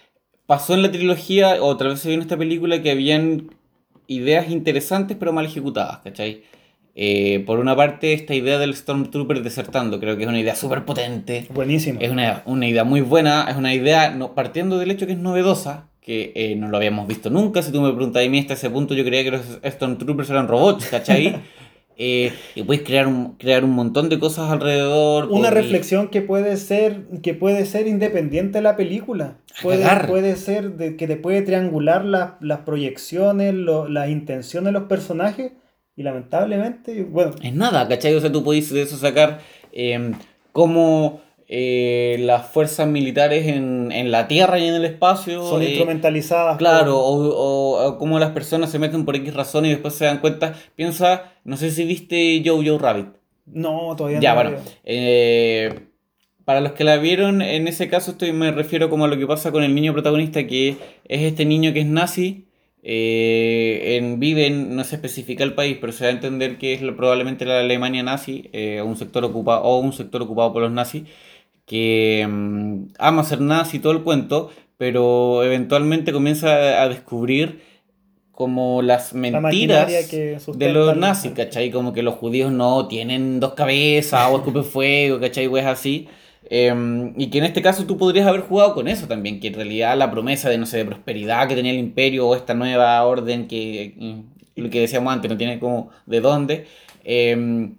pasó en la trilogía, o otra vez se vio en esta película, que habían ideas interesantes pero mal ejecutadas, ¿cachai? Eh, por una parte, esta idea del Stormtrooper desertando, creo que es una idea súper potente. Buenísima. Es una, una idea muy buena, es una idea, no, partiendo del hecho que es novedosa, que eh, no lo habíamos visto nunca. Si tú me preguntas a mí hasta ese punto, yo creía que los Stormtroopers eran robots, ¿cachai? eh, y puedes crear un, crear un montón de cosas alrededor. Una reflexión el... que puede ser que puede ser independiente de la película. Puede, puede ser de, que te puede triangular la, las proyecciones, lo, las intenciones de los personajes. Y lamentablemente, bueno... Es nada, ¿cachai? O sea, tú podés de eso sacar eh, cómo... Eh, las fuerzas militares en, en la tierra y en el espacio son eh, instrumentalizadas, claro, por... o, o, o como las personas se meten por X razón y después se dan cuenta. Piensa, no sé si viste Jojo Rabbit. No, todavía ya, no. Ya, bueno, eh, para los que la vieron, en ese caso estoy, me refiero como a lo que pasa con el niño protagonista, que es este niño que es nazi, eh, en, vive en, no se especifica el país, pero se da a entender que es lo, probablemente la Alemania nazi, eh, un sector ocupado, o un sector ocupado por los nazis, que um, ama ser nazi y todo el cuento, pero eventualmente comienza a descubrir como las mentiras la de los nazis, ¿cachai? Como que los judíos no tienen dos cabezas, o escupen fuego, ¿cachai? O es así. Um, y que en este caso tú podrías haber jugado con eso también, que en realidad la promesa de, no sé, de prosperidad que tenía el imperio, o esta nueva orden que, lo que decíamos antes, no tiene como de dónde... Um,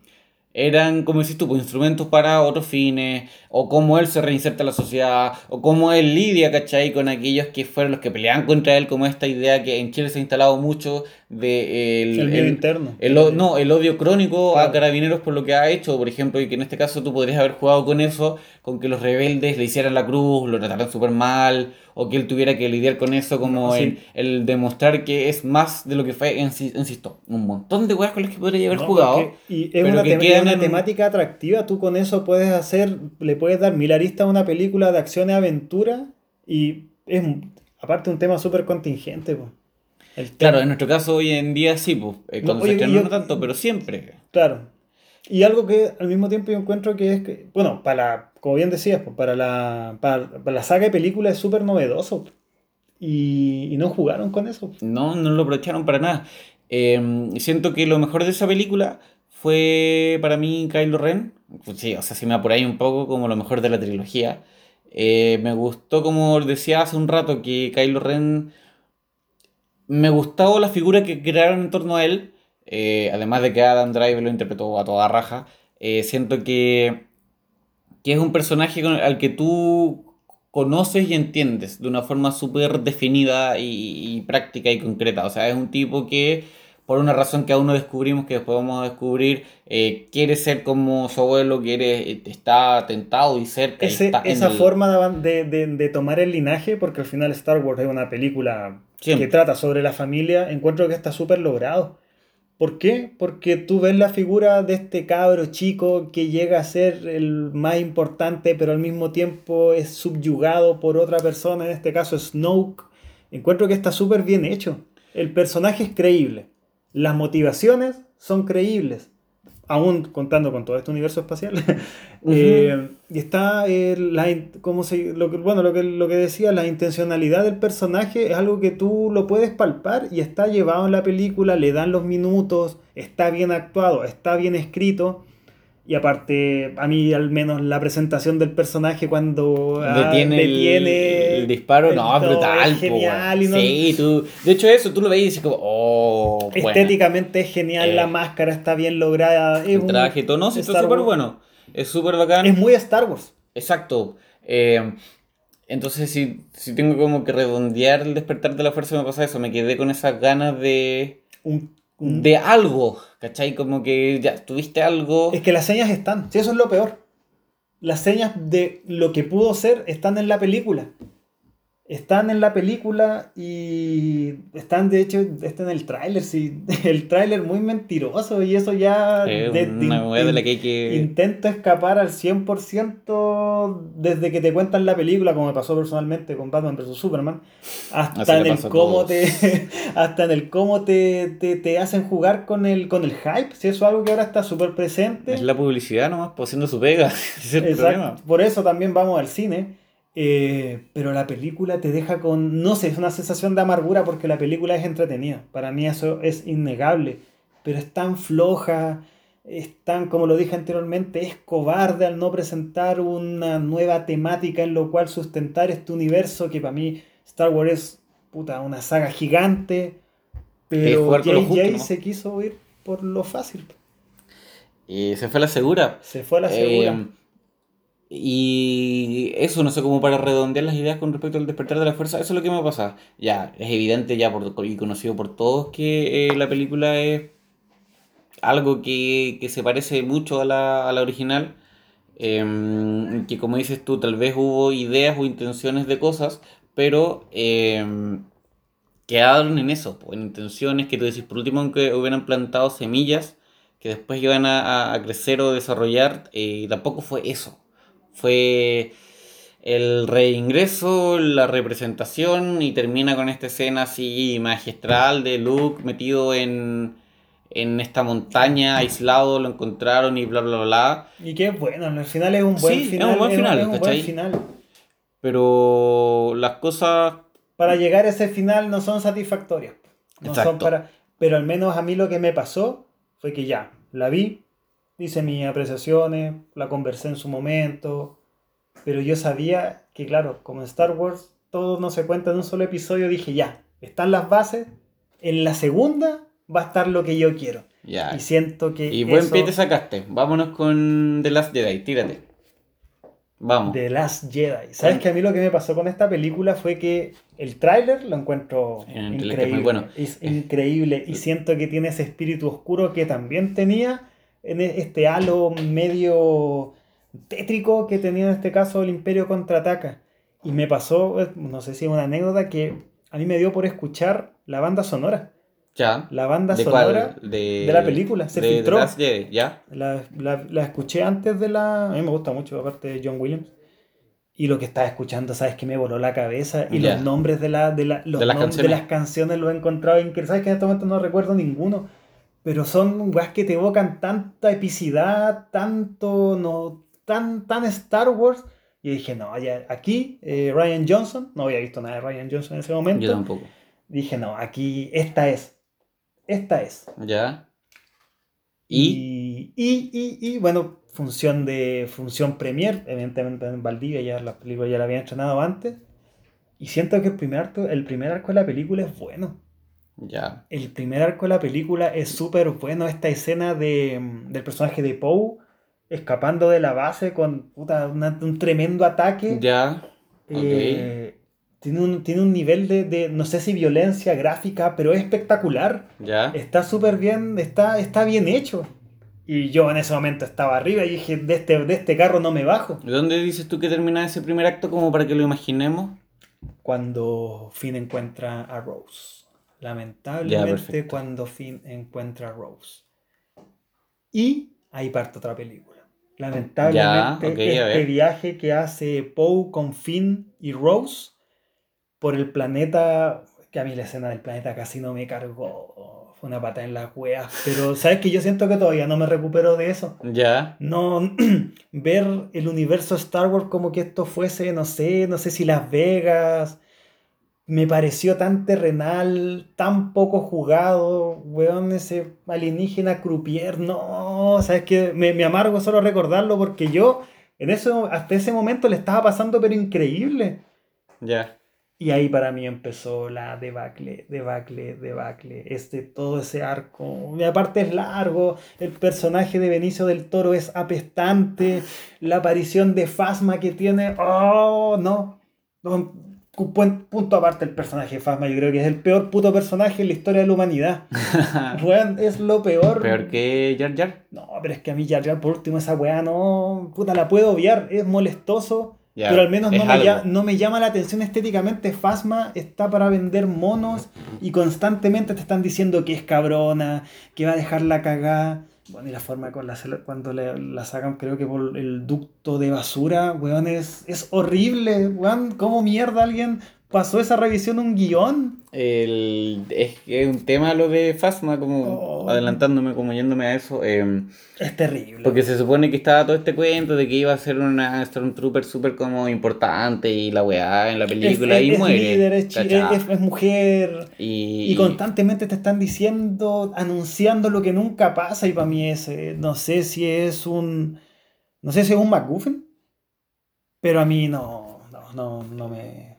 eran, como decís tú, pues, instrumentos para otros fines, o cómo él se reinserta en la sociedad, o cómo él lidia, ¿cachai? Con aquellos que fueron los que peleaban contra él, como esta idea que en Chile se ha instalado mucho de... El, el miedo el, interno. El, el, no, el odio crónico, claro, a carabineros por lo que ha hecho, por ejemplo, y que en este caso tú podrías haber jugado con eso, con que los rebeldes le hicieran la cruz, lo trataran súper mal, o que él tuviera que lidiar con eso, como no, el, sí. el demostrar que es más de lo que fue, insisto, un montón de weas con las que podría haber no, jugado. Porque, y es pero una que tem- una temática atractiva, tú con eso puedes hacer, le puedes dar mil aristas a una película de acción y aventura, y es aparte un tema súper contingente, pues. Claro, en nuestro caso hoy en día sí, pues, eh, cuando no, se estrenó no tanto, pero siempre. Claro. Y algo que al mismo tiempo yo encuentro que es que, bueno, para, como bien decías, pues, para la para, para la saga de películas es súper novedoso, y, y no jugaron con eso. No, no lo aprovecharon para nada. Eh, siento que lo mejor de esa película fue para mí Kylo Ren, pues sí, o sea, si me apura ahí un poco como lo mejor de la trilogía. Eh, me gustó, como decía hace un rato, que Kylo Ren, me gustaba la figura que crearon en torno a él, eh, además de que Adam Driver lo interpretó a toda raja. Eh, siento que, que es un personaje con, al que tú conoces y entiendes de una forma súper definida y, y práctica y concreta. O sea, es un tipo que... por una razón que aún no descubrimos, que después vamos a descubrir, eh, quiere ser como su abuelo, quiere, está tentado y cerca. Ese, y está esa en el... forma de, de, de tomar el linaje, porque al final Star Wars es una película sí. que trata sobre la familia, encuentro que está súper logrado. ¿Por qué? Porque tú ves la figura de este cabro chico que llega a ser el más importante, pero al mismo tiempo es subyugado por otra persona, en este caso Snoke. Encuentro que está súper bien hecho. El personaje es creíble. Las motivaciones son creíbles, aún contando con todo este universo espacial. Uh-huh. eh, y está eh, la, como se, lo, bueno, lo, que, lo que decía, la intencionalidad del personaje es algo que tú lo puedes palpar y está llevado en la película, le dan los minutos, está bien actuado, está bien escrito. Y aparte, a mí al menos la presentación del personaje cuando detiene, ah, detiene el, el disparo, el, no, brutal. Es genial. Y no, sí, tú, de hecho eso, tú lo veis y dices como, oh, estéticamente es genial, eh, la máscara está bien lograda. Es el traje, todo, no, sí, está súper bueno. Es súper bacán. Es muy Star Wars. Exacto. Eh, entonces, si, si tengo como que redondear el despertar de la fuerza, me pasa eso, me quedé con esas ganas de... Un de algo, ¿cachai? Como que ya tuviste algo. Es que las señas están, sí, eso es lo peor. Las señas de lo que pudo ser están en la película. Están en la película y están, de hecho, está en el tráiler, sí. El tráiler muy mentiroso y eso ya... Es de, una de, de la que hay que... Intento escapar al cien por ciento desde que te cuentan la película, como me pasó personalmente con Batman versus. Superman, hasta en el cómo te... hasta en el cómo te, te, te hacen jugar con el con el hype, si eso es algo que ahora está súper presente. Es la publicidad nomás, pues haciendo su pega. Es el problema. Por eso también vamos al cine. Eh, pero la película te deja con, no sé, es una sensación de amargura porque la película es entretenida, para mí eso es innegable, pero es tan floja, es tan, como lo dije anteriormente, es cobarde al no presentar una nueva temática en lo cual sustentar este universo que para mí Star Wars es, puta, una saga gigante, pero J J ¿no? se quiso ir por lo fácil y se fue a la segura se fue a la segura eh... Y eso, no sé, como para redondear las ideas con respecto al despertar de la fuerza, eso es lo que me pasa. Ya, es evidente ya por, y conocido por todos que eh, la película es algo que, que se parece mucho a la, a la original. Eh, que como dices tú, tal vez hubo ideas o intenciones de cosas, pero eh, quedaron en eso, en intenciones que tú decís, por último, aunque hubieran plantado semillas que después iban a, a crecer o desarrollar, eh, tampoco fue eso. Fue el reingreso, la representación y termina con esta escena así magistral de Luke metido en, en esta montaña, aislado, lo encontraron y bla, bla, bla. Y qué bueno, al final es un buen sí, final. Es un buen final, es un, es un buen final. Pero las cosas... Para llegar a ese final no son satisfactorias. No son para... Pero al menos a mí lo que me pasó fue que ya, la vi, hice mis apreciaciones, la conversé en su momento, pero yo sabía que, claro, como en Star Wars todo no se cuenta en un solo episodio, dije ya, están las bases, en la segunda va a estar lo que yo quiero. Ya. Y siento que Y eso... buen pie te sacaste, vámonos con The Last Jedi, tírate. Vamos. The Last Jedi. ¿Sabes ¿Eh? que a mí lo que me pasó con esta película fue que el tráiler lo encuentro el increíble. Es, muy bueno. es increíble y siento que tiene ese espíritu oscuro que también tenía... en este halo medio tétrico que tenía en este caso el Imperio Contraataca. Y me pasó, no sé si es una anécdota, que a mí me dio por escuchar la banda sonora. Ya. La banda ¿De sonora de, de la película. Se de, filtró. De las de, ya. La, la, la escuché antes de la... A mí me gusta mucho, aparte de John Williams. Y lo que estaba escuchando, ¿sabes qué? Me voló la cabeza. Y ya. los nombres de, la, de, la, los de, las nombres de las canciones los he encontrado increíble. ¿Sabes que en este momento no recuerdo ninguno? Pero son weas que te evocan tanta epicidad, tanto, no, tan, tan Star Wars. Y dije, no, ya, aquí eh, Rian Johnson, no había visto nada de Rian Johnson en ese momento. Yo tampoco. Dije, no, aquí esta es. Esta es. Ya. ¿Y? Y, y, y, y bueno, función de función premier, evidentemente en Valdivia, ya la película ya la había estrenado antes. Y siento que el primer arco, el primer arco de la película es bueno. Ya. El primer arco de la película es súper bueno. Esta escena de, del personaje de Poe escapando de la base con puta, una, un tremendo ataque. Ya. Eh, okay. tiene, un, tiene un nivel de, de, no sé si violencia gráfica, pero es espectacular. Ya. Está súper bien, está, está bien hecho. Y yo en ese momento estaba arriba y dije, de este, de este carro no me bajo. ¿Dónde dices tú que termina ese primer acto como para que lo imaginemos? Cuando Finn encuentra a Rose. Lamentablemente ya, cuando Finn encuentra a Rose. Y ahí parte otra película. Lamentablemente ya, okay, este viaje que hace Poe con Finn y Rose por el planeta, que a mí la escena del planeta casi no me cargó, fue una patada en las weas, pero sabes que yo siento que todavía no me recupero de eso. Ya. No ver el universo Star Wars como que esto fuese, no sé, no sé si Las Vegas. Me pareció tan terrenal, tan poco jugado, weón, ese alienígena croupier, no, sabes que me, me amargo solo recordarlo porque yo en eso, hasta ese momento le estaba pasando pero increíble. Ya. Yeah. Y ahí para mí empezó la debacle, debacle, debacle, este, todo ese arco. Y aparte es largo, el personaje de Benicio del Toro es apestante, la aparición de Phasma que tiene, oh, no, no. un buen punto aparte el personaje de Phasma. Yo creo que es el peor puto personaje en la historia de la humanidad. Weón, es lo peor. ¿Peor que Jar Jar? No, pero es que a mí Jar Jar, por último, esa weá no... Puta, la puedo obviar. Es molestoso. Yeah, pero al menos no me, ya, no me llama la atención estéticamente. Phasma está para vender monos y constantemente te están diciendo que es cabrona, que va a dejarla cagada. Bueno, y la forma con la cuando le, la sacan, creo que por el ducto de basura, weón, es, es horrible, weón. ¿Cómo mierda alguien pasó esa revisión un guión? El, es, es un tema lo de Phasma, como oh. adelantándome, como yéndome a eso. Eh, es terrible. Porque se supone que estaba todo este cuento de que iba a ser una Stormtrooper súper como importante y la weá en la película es, y es muere. Líder, es, es, es mujer y... y constantemente te están diciendo, anunciando lo que nunca pasa, y para mí es, eh, no sé si es un, no sé si es un MacGuffin, pero a mí no, no, no, no me...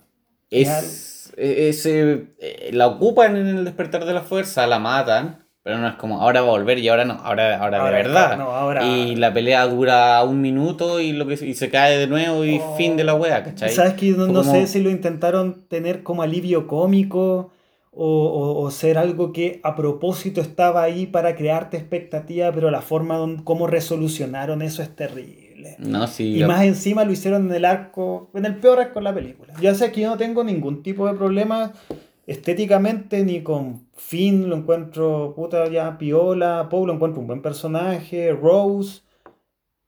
Es, es, eh, la ocupan en El despertar de la fuerza, la matan, pero no es como ahora va a volver y ahora no, ahora, ahora, ahora de verdad. No, ahora... Y la pelea dura un minuto y, lo que, y se cae de nuevo y oh. fin de la wea, ¿cachai? ¿Sabes que no, no como... sé si lo intentaron tener como alivio cómico o, o, o ser algo que a propósito estaba ahí para crearte expectativa, pero la forma don, como resolucionaron eso es terrible? No, sí, y lo... más encima lo hicieron en el arco, en el peor arco de la película. Ya sé que yo no tengo ningún tipo de problema estéticamente ni con Finn, lo encuentro puta ya piola, Poe lo encuentro un buen personaje, Rose,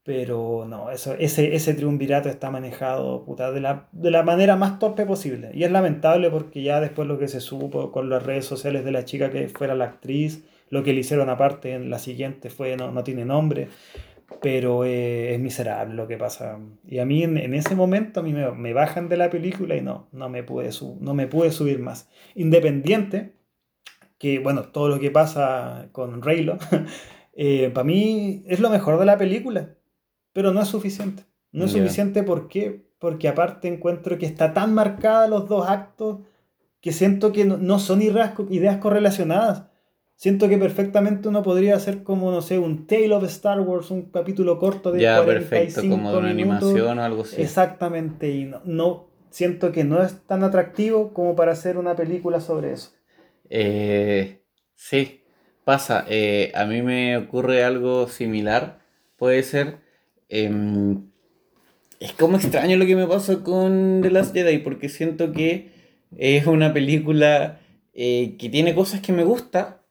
pero no, eso, ese, ese triunvirato está manejado puta de la, de la manera más torpe posible, y es lamentable porque ya después lo que se supo con las redes sociales de la chica que fuera la actriz, lo que le hicieron aparte en la siguiente fue no, no tiene nombre. Pero eh, es miserable lo que pasa. Y a mí en, en ese momento a mí me, me bajan de la película y no, no, me pude sub, no me pude subir más. Independiente, que bueno, todo lo que pasa con Reylo, eh, para mí es lo mejor de la película, pero no es suficiente. No es yeah. suficiente, ¿por qué? Porque aparte encuentro que está tan marcada los dos actos que siento que no, no son ideas correlacionadas. Siento que perfectamente uno podría hacer como, no sé, un Tale of Star Wars, un capítulo corto de ya, cuarenta y cinco perfecto, como de una minutos. Animación o algo así. Exactamente, y no, no siento que no es tan atractivo como para hacer una película sobre eso. Eh, sí, pasa. Eh, a mí me ocurre algo similar, puede ser. Eh, es como extraño lo que me pasa con The Last Jedi, porque siento que es una película eh, que tiene cosas que me gustan,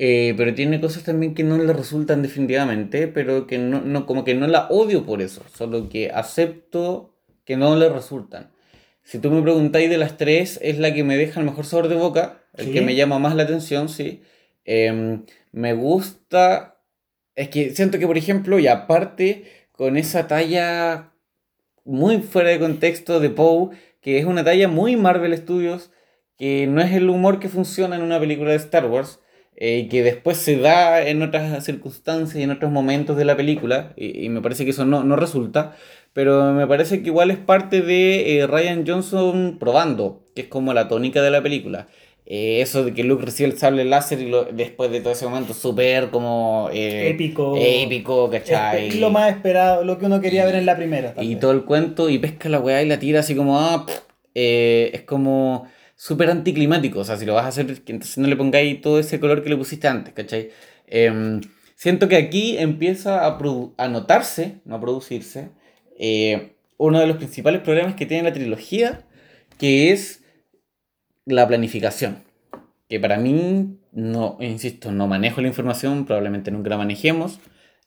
Eh, pero tiene cosas también que no le resultan definitivamente, pero que no, no, como que no la odio por eso, solo que acepto que no le resultan. Si tú me preguntáis, de las tres, es la que me deja el mejor sabor de boca, el ¿sí? que me llama más la atención, sí. Eh, me gusta, es que siento que, por ejemplo, y aparte con esa talla muy fuera de contexto de Poe, que es una talla muy Marvel Studios, que no es el humor que funciona en una película de Star Wars, Eh, que después se da en otras circunstancias y en otros momentos de la película, y, y me parece que eso no, no resulta, pero me parece que igual es parte de eh, Rian Johnson probando, que es como la tónica de la película. Eh, eso de que Luke recibe el sable láser y lo, después de todo ese momento súper como... Eh, épico. Épico, ¿cachai? Es lo más esperado, lo que uno quería y, ver en la primera. Y todo el cuento, y pesca la weá y la tira así como... Ah, pff, eh, es como... súper anticlimático, o sea, si lo vas a hacer, entonces no le pongáis todo ese color que le pusiste antes, ¿cachai? Eh, siento que aquí empieza a, produ- a notarse, no a producirse, eh, uno de los principales problemas que tiene la trilogía, que es la planificación, que para mí, no, insisto, no manejo la información, probablemente nunca la manejemos,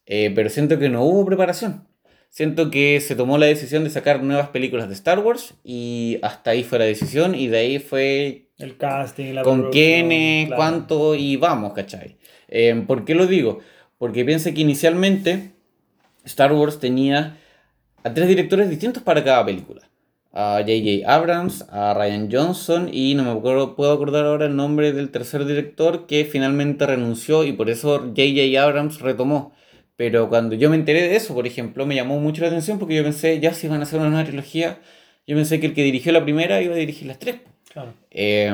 eh, pero siento que no hubo preparación. Siento que se tomó la decisión de sacar nuevas películas de Star Wars y hasta ahí fue la decisión, y de ahí fue el casting, la con quiénes, claro, cuánto y vamos, ¿cachai? Eh, ¿Por qué lo digo? Porque piense que inicialmente Star Wars tenía a tres directores distintos para cada película. A J J. Abrams, a Rian Johnson y no me acuerdo, puedo acordar ahora el nombre del tercer director que finalmente renunció y por eso J J. Abrams retomó. Pero cuando yo me enteré de eso, por ejemplo, me llamó mucho la atención porque yo pensé, ya si van a hacer una nueva trilogía, yo pensé que el que dirigió la primera iba a dirigir las tres. Claro. Eh,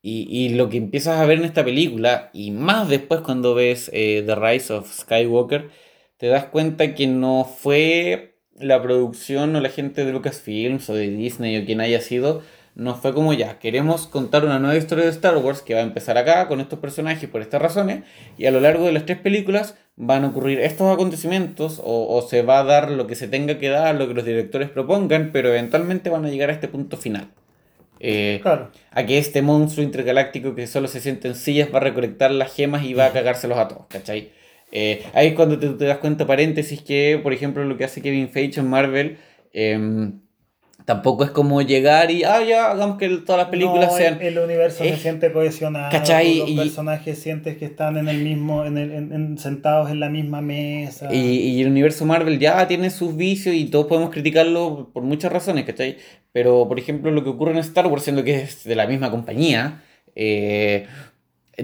y, y lo que empiezas a ver en esta película, y más después cuando ves eh, The Rise of Skywalker, te das cuenta que no fue la producción o la gente de Lucasfilms o de Disney o quien haya sido, no fue como ya, queremos contar una nueva historia de Star Wars que va a empezar acá con estos personajes por estas razones, y a lo largo de las tres películas van a ocurrir estos acontecimientos o, o se va a dar lo que se tenga que dar, lo que los directores propongan, pero eventualmente van a llegar a este punto final. Eh, claro. A que este monstruo intergaláctico que solo se sienta en sillas va a recolectar las gemas y va a cagárselos a todos, ¿cachai? Eh, ahí es cuando te, te das cuenta, paréntesis, que por ejemplo lo que hace Kevin Feige en Marvel eh, tampoco es como llegar y ah ya hagamos que todas las películas no, sean el, el universo eh, se siente cohesionado, ¿cachai? Los y, personajes sientes que están en el mismo en el, en, en, sentados en la misma mesa, y, y el universo Marvel ya tiene sus vicios y todos podemos criticarlo por muchas razones, ¿cachai? Pero por ejemplo lo que ocurre en Star Wars, siendo que es de la misma compañía, eh,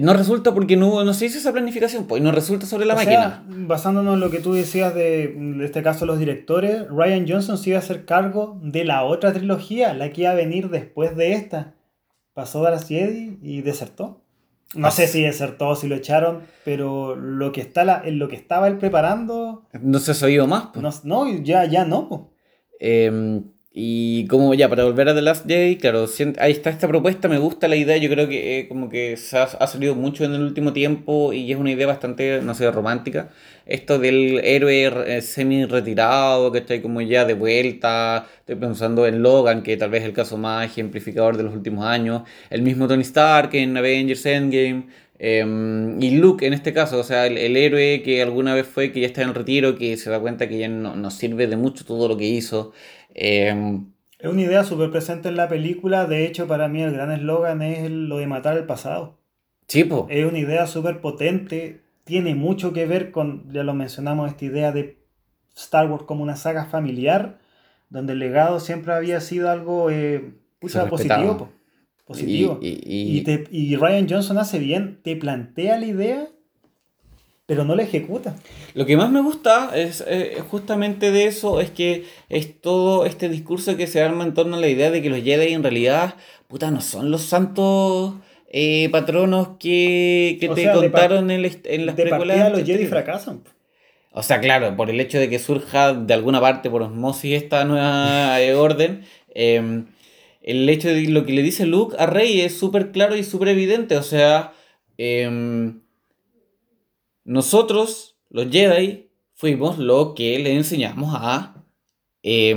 no resulta porque no, no se hizo esa planificación, pues, no resulta sobre la o máquina. Sea, basándonos en lo que tú decías de, en este caso, los directores, Rian Johnson se iba a hacer cargo de la otra trilogía, la que iba a venir después de esta. Pasó de las Jedi y desertó. No ah, sé si desertó o si lo echaron, pero lo que, está la, en lo que estaba él preparando... No se ha sabido más, pues. No, no ya, ya no, pues. Eh... Y como ya, para volver a The Last Jedi, claro, ahí está esta propuesta, me gusta la idea, yo creo que eh, como que se ha, ha salido mucho en el último tiempo y es una idea bastante, no sé, romántica. Esto del héroe eh, semi-retirado, que está como ya de vuelta, estoy pensando en Logan, que tal vez es el caso más ejemplificador de los últimos años, el mismo Tony Stark en Avengers Endgame, eh, y Luke en este caso, o sea, el, el héroe que alguna vez fue, que ya está en el retiro, que se da cuenta que ya no, no sirve de mucho todo lo que hizo. Eh, es una idea súper presente en la película. De hecho, para mí el gran eslogan es lo de matar el pasado. Tipo. Es una idea súper potente. Tiene mucho que ver con, ya lo mencionamos, esta idea de Star Wars como una saga familiar, donde el legado siempre había sido algo eh, pucha, positivo. Po, positivo. Y, y, y... Y, te, y Rian Johnson hace bien, te plantea la idea, pero no la ejecuta. Lo que más me gusta es eh, justamente de eso, es que es todo este discurso que se arma en torno a la idea de que los Jedi en realidad, puta, no son los santos eh, patronos que, que te sea, contaron en, el, en las películas. De partida los Jedi fracasan. O sea, claro, por el hecho de que surja de alguna parte por osmosis esta nueva eh, orden... Eh, el hecho de lo que le dice Luke a Rey es súper claro y súper evidente, o sea... Eh, Nosotros, los Jedi, fuimos lo que le enseñamos a eh,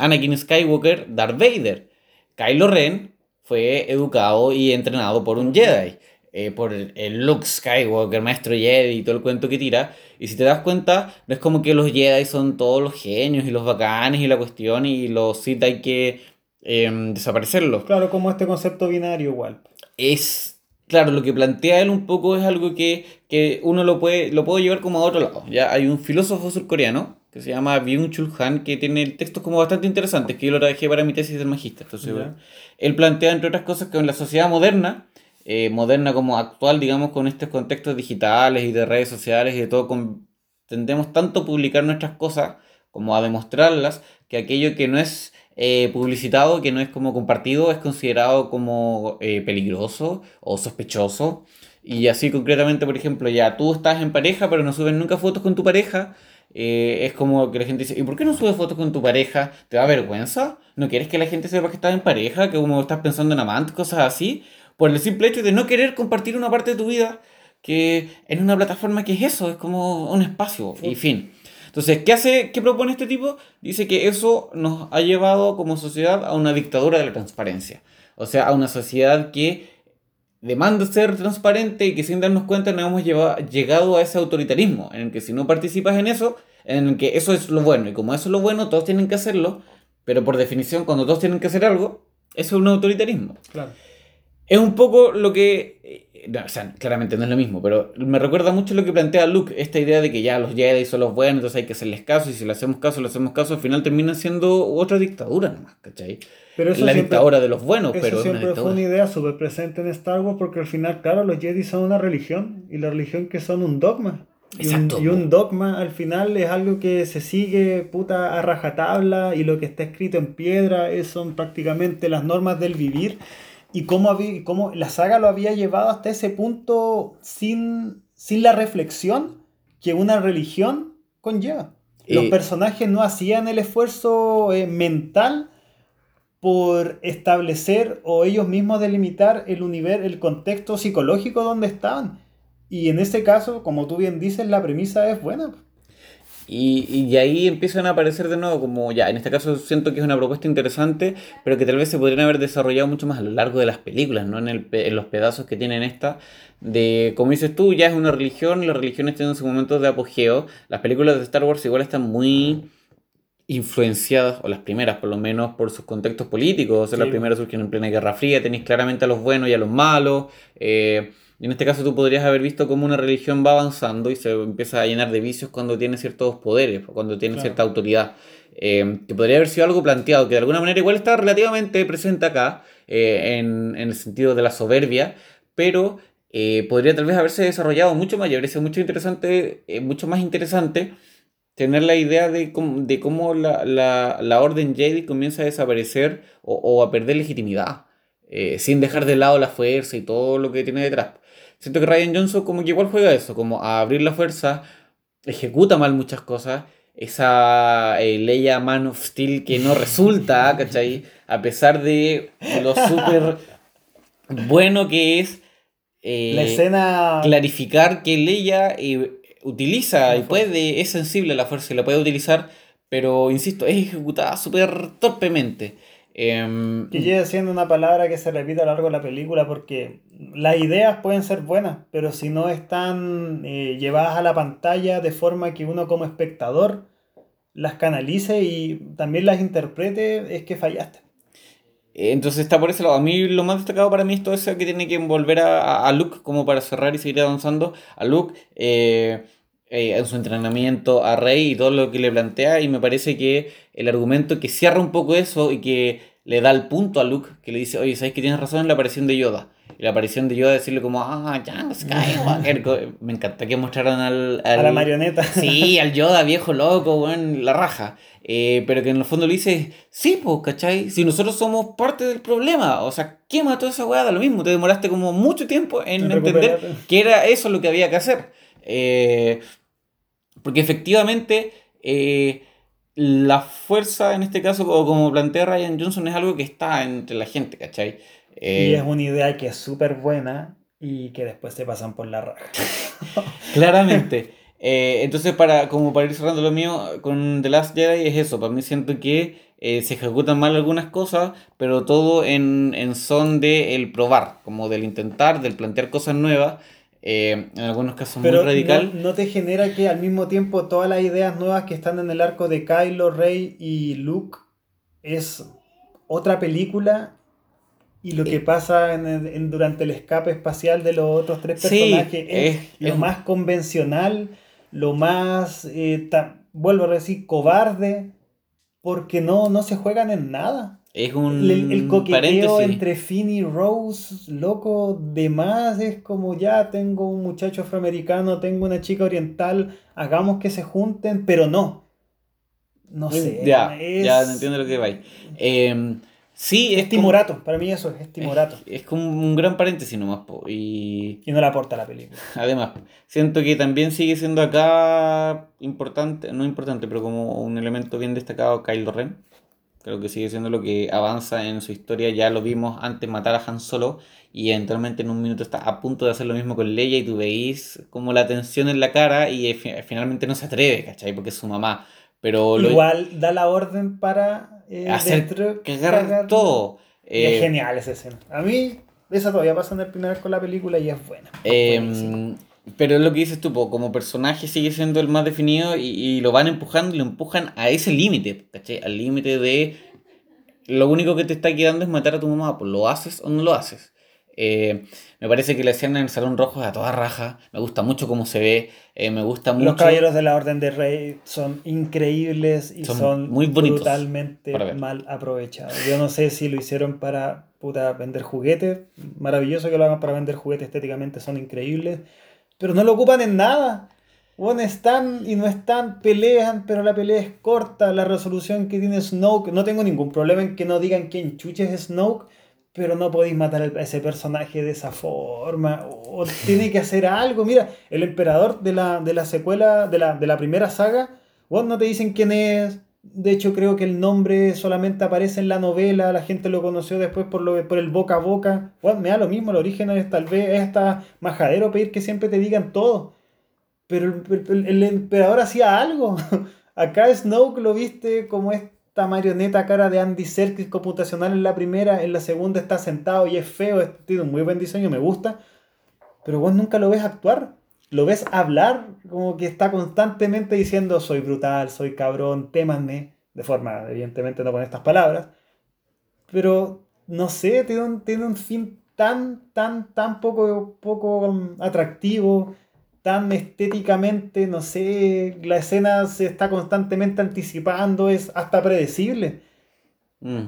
Anakin Skywalker, Darth Vader. Kylo Ren fue educado y entrenado por un Jedi, eh, por el Luke Skywalker, maestro Jedi y todo el cuento que tira. Y si te das cuenta, no es como que los Jedi son todos los genios y los bacanes y la cuestión, y los Sith hay que eh, desaparecerlos. Claro, como este concepto binario igual. Es... Claro, lo que plantea él un poco es algo que, que uno lo puede lo puede llevar como a otro lado. Ya hay un filósofo surcoreano que se llama Byung-Chul Han, que tiene textos como bastante interesantes, que yo lo trabajé para mi tesis del magíster. Entonces, yeah. Él plantea, entre otras cosas, que en la sociedad moderna, eh, moderna como actual, digamos, con estos contextos digitales y de redes sociales y de todo, con, tendemos tanto a publicar nuestras cosas como a demostrarlas, que aquello que no es... Eh, publicitado, que no es como compartido, es considerado como eh, peligroso o sospechoso. Y así concretamente, por ejemplo, ya tú estás en pareja pero no subes nunca fotos con tu pareja, eh, es como que la gente dice, ¿y por qué no subes fotos con tu pareja? ¿Te da vergüenza? ¿No quieres que la gente sepa que estás en pareja? ¿Que como estás pensando en amante? Cosas así, por el simple hecho de no querer compartir una parte de tu vida que en una plataforma que es eso, es como un espacio, y fin. Entonces, ¿qué hace, qué propone este tipo? Dice que eso nos ha llevado como sociedad a una dictadura de la transparencia. O sea, a una sociedad que demanda ser transparente y que sin darnos cuenta nos hemos llevado, llegado a ese autoritarismo, en el que si no participas en eso, en el que eso es lo bueno. Y como eso es lo bueno, todos tienen que hacerlo, pero por definición, cuando todos tienen que hacer algo, eso es un autoritarismo. Claro. Es un poco lo que... No, o sea, claramente no es lo mismo, pero me recuerda mucho lo que plantea Luke, esta idea de que ya los Jedi son los buenos, entonces hay que hacerles caso, y si le hacemos caso, le hacemos caso, al final termina siendo otra dictadura nomás, ¿cachai? Pero eso la siempre, dictadura de los buenos, eso pero eso siempre una fue una idea súper presente en Star Wars, porque al final, claro, los Jedi son una religión, y la religión que son un dogma. Exacto. Y un, y un dogma al final es algo que se sigue puta a rajatabla, y lo que está escrito en piedra es, son prácticamente las normas del vivir. Y cómo, había, cómo la saga lo había llevado hasta ese punto sin, sin la reflexión que una religión conlleva. Los eh, personajes no hacían el esfuerzo eh, mental por establecer o ellos mismos delimitar el universo, el contexto psicológico donde estaban. Y en ese caso, como tú bien dices, la premisa es buena. Y, y ahí empiezan a aparecer de nuevo, como ya, en este caso siento que es una propuesta interesante, pero que tal vez se podrían haber desarrollado mucho más a lo largo de las películas, ¿no? En, el, en los pedazos que tienen esta, de, como dices tú, ya es una religión, las religiones tienen sus momentos de apogeo, las películas de Star Wars igual están muy influenciadas, o las primeras por lo menos, por sus contextos políticos. O sea, sí, las primeras surgen en plena Guerra Fría, tenéis claramente a los buenos y a los malos, eh, y en este caso tú podrías haber visto cómo una religión va avanzando y se empieza a llenar de vicios cuando tiene ciertos poderes, cuando tiene claro. cierta autoridad, eh, que podría haber sido algo planteado, que de alguna manera igual está relativamente presente acá, eh, en, en el sentido de la soberbia, pero eh, podría tal vez haberse desarrollado mucho más y habría sido mucho, interesante, eh, mucho más interesante tener la idea de cómo, de cómo la, la, la orden Jedi comienza a desaparecer o, o a perder legitimidad, eh, sin dejar de lado la fuerza y todo lo que tiene detrás. Siento que Rian Johnson como que igual juega eso, como a abrir la fuerza, ejecuta mal muchas cosas, esa eh, Leia Man of Steel que no resulta, ¿cachai? A pesar de lo súper bueno que es eh, la escena... clarificar que Leia... Eh, utiliza y puede, es sensible a la fuerza y la puede utilizar, pero insisto, es ejecutada súper torpemente. Eh, que llegue siendo una palabra que se repite a lo largo de la película, porque las ideas pueden ser buenas, pero si no están eh, llevadas a la pantalla de forma que uno como espectador las canalice y también las interprete, es que fallaste. Entonces está por ese lado. A mí lo más destacado para mí es todo eso que tiene que envolver a, a Luke, como para cerrar y seguir avanzando. A Luke, eh, eh, en su entrenamiento, a Rey y todo lo que le plantea. Y me parece que el argumento que cierra un poco eso y que le da el punto a Luke, que le dice, oye, ¿sabes que tienes razón en la aparición de Yoda? Y la aparición de Yoda decirle como, ah, ya, Skywalker. Me encanta que mostraran al, al... A la marioneta. Sí, al Yoda, viejo loco, bueno, la raja. Eh, pero que en el fondo le dices, sí, pues, ¿cachai? Si nosotros somos parte del problema, o sea, ¿qué mató esa weá? Da lo mismo, te demoraste como mucho tiempo en entender que era eso lo que había que hacer. Eh, porque efectivamente... Eh, la fuerza, en este caso, o como plantea Rian Johnson, es algo que está entre la gente, ¿cachai? Eh, y es una idea que es súper buena y que después se pasan por la raja. Claramente. Eh, entonces, para, como para ir cerrando lo mío, con The Last Jedi es eso. Para mí siento que eh, se ejecutan mal algunas cosas, pero todo en, en son de el probar, como del intentar, del plantear cosas nuevas. Eh, en algunos casos pero muy radical. No, ¿no te genera que al mismo tiempo todas las ideas nuevas que están en el arco de Kylo, Rey y Luke es otra película y lo eh, que pasa en, en, durante el escape espacial de los otros tres personajes sí, es, es lo es... más convencional, lo más eh, ta, vuelvo a decir, cobarde, porque no, no se juegan en nada. Es un el, el coqueteo paréntesis entre Finn y Rose, loco, de más, es como ya tengo un muchacho afroamericano, tengo una chica oriental, hagamos que se junten, pero no. No sé. Ya, es... ya entiendo lo que va. Eh, sí, es, es timorato, como... para mí eso es timorato. Es, es como un gran paréntesis nomás, po, y... y no le aporta la película. Además, siento que también sigue siendo acá importante, no importante, pero como un elemento bien destacado Kylo Ren. Creo que sigue siendo lo que avanza en su historia. Ya lo vimos antes matar a Han Solo y eventualmente en un minuto está a punto de hacer lo mismo con Leia y tú veis como la tensión en la cara y eh, finalmente no se atreve, ¿cachai? Porque es su mamá. Pero lo... Igual da la orden para... Eh, hacer dentro, que agarre cagar... todo. Eh, es genial esa escena. A mí esa todavía pasa en el primer con la película y es buena. Eh, pero es lo que dices tú, po, como personaje sigue siendo el más definido y, y lo van empujando y lo empujan a ese límite, ¿cachai? Al límite de lo único que te está quedando es matar a tu mamá, pues lo haces o no lo haces. Eh, me parece que la escena en el Salón Rojo es a toda raja, me gusta mucho cómo se ve, eh, me gusta mucho. Los caballeros de la Orden de Rey son increíbles y son, son muy bonitos, brutalmente mal aprovechados. Yo no sé si lo hicieron para puta vender juguetes, maravilloso que lo hagan para vender juguetes, estéticamente son increíbles. Pero no lo ocupan en nada. Bueno, están y no están, pelean, pero la pelea es corta. La resolución que tiene Snoke, no tengo ningún problema en que no digan quién chuches es Snoke, pero no podéis matar a ese personaje de esa forma. O, o tiene que hacer algo. Mira, el emperador de la, de la secuela, de la, de la primera saga, Bueno, no te dicen quién es. De hecho, creo que el nombre solamente aparece en la novela. La gente lo conoció después por, lo, por el boca a boca. Bueno, me da lo mismo. El origen es tal vez esta majadero pedir que siempre te digan todo. Pero el, el, el emperador hacía algo. Acá Snoke lo viste como esta marioneta cara de Andy Serkis computacional en la primera. En la segunda está sentado y es feo. Tiene un muy buen diseño, me gusta. Pero vos nunca lo ves actuar. Lo ves hablar, como que está constantemente diciendo soy brutal, soy cabrón, témanme, de forma, evidentemente no con estas palabras, pero no sé, tiene un, tiene un fin tan, tan, tan poco, poco um, atractivo, tan estéticamente, no sé, la escena se está constantemente anticipando, es hasta predecible. Mm.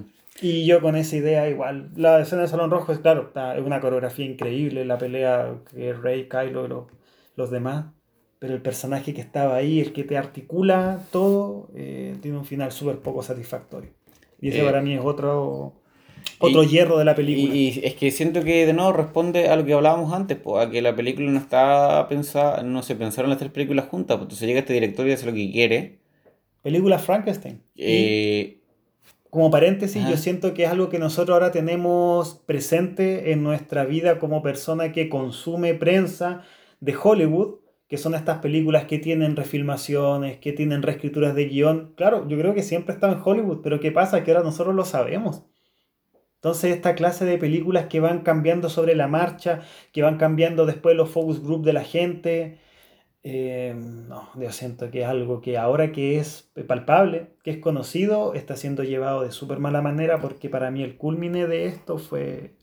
Y yo con esa idea igual, la escena de Salón Rojo es claro, está, es una coreografía increíble, la pelea que Rey, Kylo, lo... los demás, pero el personaje que estaba ahí, el que te articula todo, eh, tiene un final súper poco satisfactorio. Y ese eh, para mí es otro otro y, hierro de la película. Y, y es que siento que de nuevo responde a lo que hablábamos antes, po, a que la película no está pensada, no se pensaron las tres películas juntas, po. Entonces llega este director y hace lo que quiere. Película Frankenstein. Eh, como paréntesis, ajá. Yo siento que es algo que nosotros ahora tenemos presente en nuestra vida como persona que consume prensa de Hollywood, que son estas películas que tienen refilmaciones, que tienen reescrituras de guión. Claro, yo creo que siempre estaba en Hollywood, pero ¿qué pasa? Que ahora nosotros lo sabemos. Entonces esta clase de películas que van cambiando sobre la marcha, que van cambiando después los focus group de la gente, eh, no, yo siento que es algo que ahora que es palpable, que es conocido, está siendo llevado de súper mala manera, porque para mí el culmine de esto fue...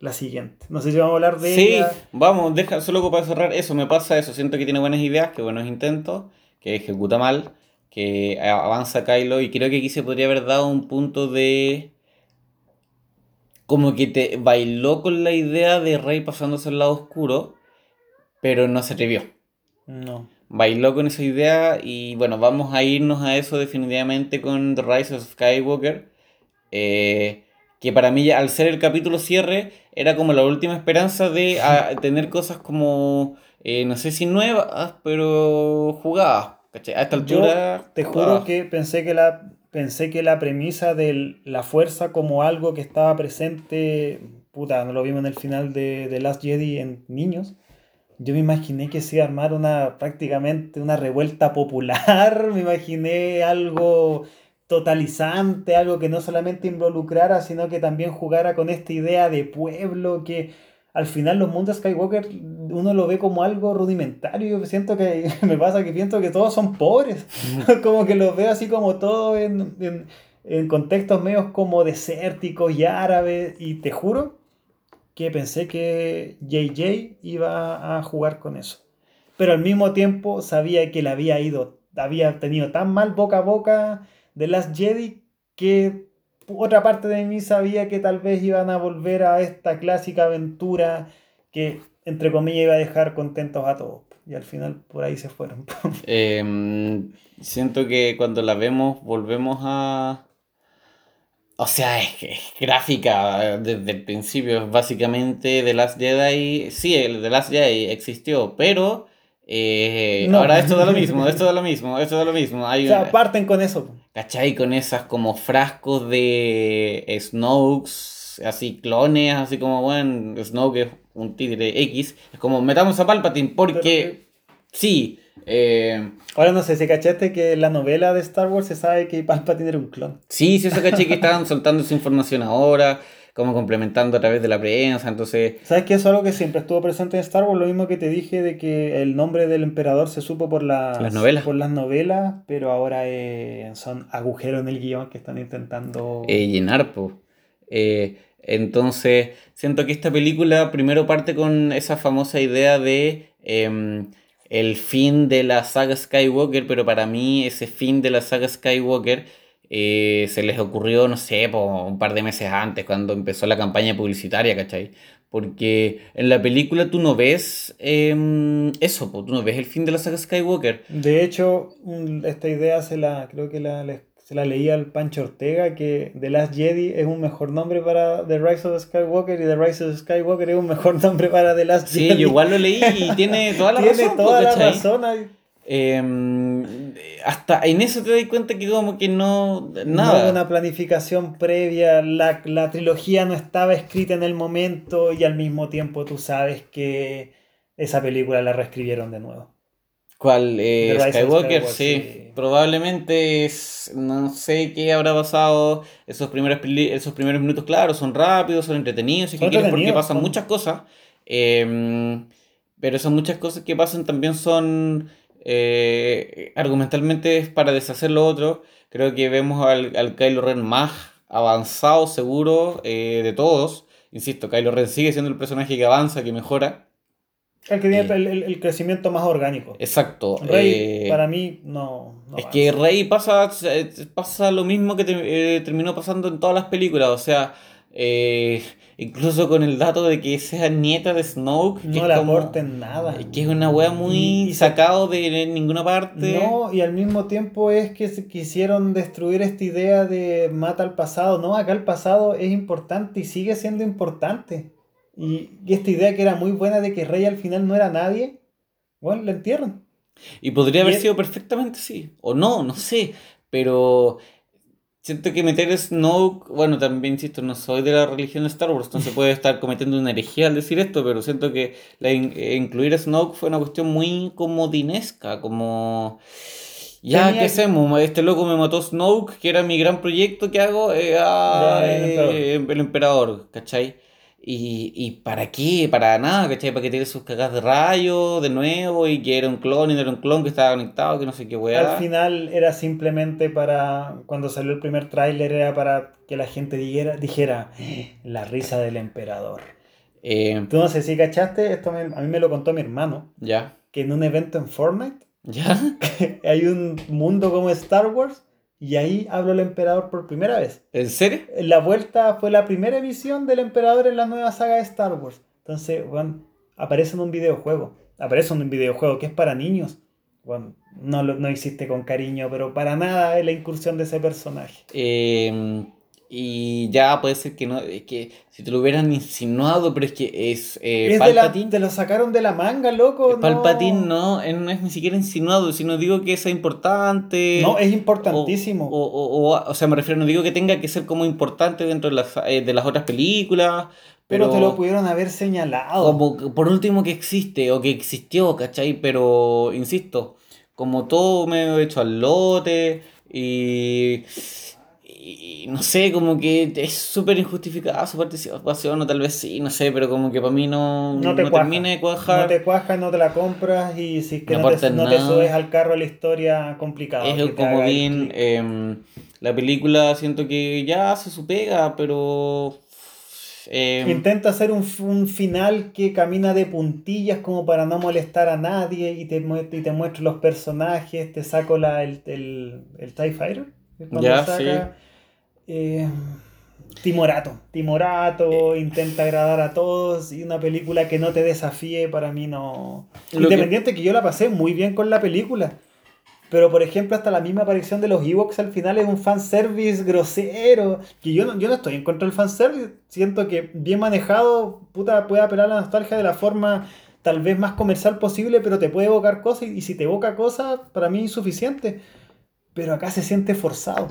la siguiente. No sé si vamos a hablar de sí, ella. Vamos, deja, solo para cerrar eso, me pasa eso, siento que tiene buenas ideas, que buenos intentos, que ejecuta mal, que avanza Kylo, y creo que aquí se podría haber dado un punto de... como que te bailó con la idea de Rey pasándose al lado oscuro, pero no se atrevió. No. Bailó con esa idea, y bueno, vamos a irnos a eso definitivamente con The Rise of Skywalker, eh... que para mí, al ser el capítulo cierre, era como la última esperanza de a, tener cosas como, eh, no sé si nuevas, pero jugadas, ¿cachai? A esta altura... Yo te juro ah. que pensé que la pensé que la premisa de la fuerza como algo que estaba presente... Puta, no lo vimos en el final de The Last Jedi en niños. Yo me imaginé que se iba a armar una, prácticamente una revuelta popular. Me imaginé algo... totalizante, algo que no solamente involucrara, sino que también jugara con esta idea de pueblo, que al final los mundos Skywalker uno lo ve como algo rudimentario. Yo siento que, me pasa que pienso que todos son pobres, como que los veo así como todo en, en, en contextos medios como desérticos y árabes, y te juro que pensé que J J iba a jugar con eso, pero al mismo tiempo sabía que le había ido, había tenido tan mal boca a boca The Last Jedi, que otra parte de mí sabía que tal vez iban a volver a esta clásica aventura que, entre comillas, iba a dejar contentos a todos. Y al final por ahí se fueron. eh, siento que cuando la vemos volvemos a... O sea, es, es gráfica desde el principio. Básicamente The Last Jedi... Sí, el The Last Jedi existió, pero... Eh, no. Ahora esto da lo mismo, esto da lo mismo, esto da lo mismo. Hay o sea, una... parten con eso. ¿Cachai? Con esas como frascos de Snokes, así clones, así como, bueno, Snoke es un tigre X. Es como, metamos a Palpatine porque pero... sí. Eh... Ahora no sé, ¿se cachaste que en la novela de Star Wars se sabe que Palpatine era un clon? Sí, sí, eso caché que estaban soltando esa información ahora, como complementando a través de la prensa, entonces... ¿Sabes qué? Eso es algo que siempre estuvo presente en Star Wars, lo mismo que te dije de que el nombre del emperador se supo por las, las, novelas. Por las novelas, pero ahora eh, son agujeros en el guión que están intentando... Eh, llenar, pues. Eh, entonces, siento que esta película primero parte con esa famosa idea de... Eh, el fin de la saga Skywalker, pero para mí ese fin de la saga Skywalker... Eh, se les ocurrió, no sé, po, un par de meses antes, cuando empezó la campaña publicitaria, ¿cachai? Porque en la película tú no ves eh, eso, po, tú no ves el fin de la saga Skywalker. De hecho, esta idea se la creo que la, se la leía al Pancho Ortega, que The Last Jedi es un mejor nombre para The Rise of Skywalker y The Rise of Skywalker es un mejor nombre para The Last Jedi. Sí, yo igual lo leí y tiene toda la tiene razón. Tiene toda po, la razón. Hay... Eh, hasta en eso te das cuenta que como que no... Nada. No hubo una planificación previa, la, la trilogía no estaba escrita en el momento y al mismo tiempo tú sabes que esa película la reescribieron de nuevo. ¿Cuál? Eh, Skywalker, Skywalker sí. sí. Probablemente es, no sé qué habrá pasado. Esos primeros, esos primeros minutos, claro, son rápidos, son entretenidos, y son entretenidos porque pasan son... muchas cosas. Eh, pero esas muchas cosas que pasan también son... Eh, argumentalmente es para deshacer lo otro. Creo que vemos al, al Kylo Ren más avanzado, seguro, eh, de todos. Insisto, Kylo Ren sigue siendo el personaje que avanza, que mejora. El que tiene eh, el, el, el crecimiento más orgánico. Exacto. Rey, eh, para mí, no, no es avanza. Que Rey pasa, pasa lo mismo que te, eh, terminó pasando en todas las películas. O sea, eh, incluso con el dato de que sea nieta de Snoke, no le aporten nada, que es una wea muy y, sacado de ninguna parte. No, y al mismo tiempo es que se quisieron destruir esta idea de mata al pasado. No, acá el pasado es importante y sigue siendo importante, y, y esta idea que era muy buena de que Rey al final no era nadie, bueno, la entierran y podría y haber es... sido perfectamente sí, o no, no sé, pero... Siento que meter Snoke... Bueno, también insisto, no soy de la religión de Star Wars, no se puede estar cometiendo una herejía al decir esto, pero siento que la in- incluir a Snoke fue una cuestión muy comodinesca, como... Ya, tenía... ¿qué hacemos? Este loco me mató Snoke, que era mi gran proyecto que hago, eh, ah, ya, el, emperador. Eh, el emperador, ¿cachai? Y, ¿Y para qué? Para nada, ¿cachai? Para que tiene sus cagadas de rayos de nuevo, y que era un clon y no era un clon, que estaba conectado, que no sé qué weá. Al final era simplemente para... Cuando salió el primer tráiler era para que la gente dijera, dijera la risa del emperador. Eh, Tú no sé si cachaste, esto me, a mí me lo contó mi hermano. Ya. Que en un evento en Fortnite, ya, hay un mundo como Star Wars, y ahí habló el emperador por primera vez. ¿En serio? La vuelta fue la primera emisión del emperador en la nueva saga de Star Wars. Entonces, bueno, aparece en un videojuego. Aparece en un videojuego que es para niños. Bueno, no, no existe con cariño, pero para nada es la incursión de ese personaje. Eh, y ya puede ser que no, es que si te lo hubieran insinuado, pero es que es... Eh, es Palpatine, de la, te lo sacaron de la manga, loco. Palpatine no, no es ni siquiera insinuado, sino digo que es importante. No, es importantísimo. O, o, o, o, o sea, me refiero, no digo que tenga que ser como importante dentro de las, eh, de las otras películas. Pero, pero te lo pudieron haber señalado. Como por último que existe, o que existió, ¿cachai? Pero, insisto, como todo medio hecho al lote y... Y no sé, como que es súper injustificada su participación, o tal vez sí, no sé, pero como que para mí no, no, te no termina de cuajar. No te cuajas, no te la compras, y si es que no, no, te, no te subes al carro a la historia complicada. Es que como bien, eh, la película siento que ya hace su pega, pero... Eh, Intenta hacer un, un final que camina de puntillas como para no molestar a nadie, y te, y te muestro los personajes, te saco la, el, el, el TIE Fighter. Ya, saca, sí. Eh, timorato, timorato, eh, intenta agradar a todos, y una película que no te desafíe, para mí no. Independiente que... que yo la pasé muy bien con la película, pero por ejemplo hasta la misma aparición de los Ewoks al final es un fanservice grosero, que yo no, yo no estoy en contra del fanservice, siento que bien manejado, puta, puede apelar a la nostalgia de la forma tal vez más comercial posible, pero te puede evocar cosas, y, y si te evoca cosas, para mí es insuficiente. Pero acá se siente forzado.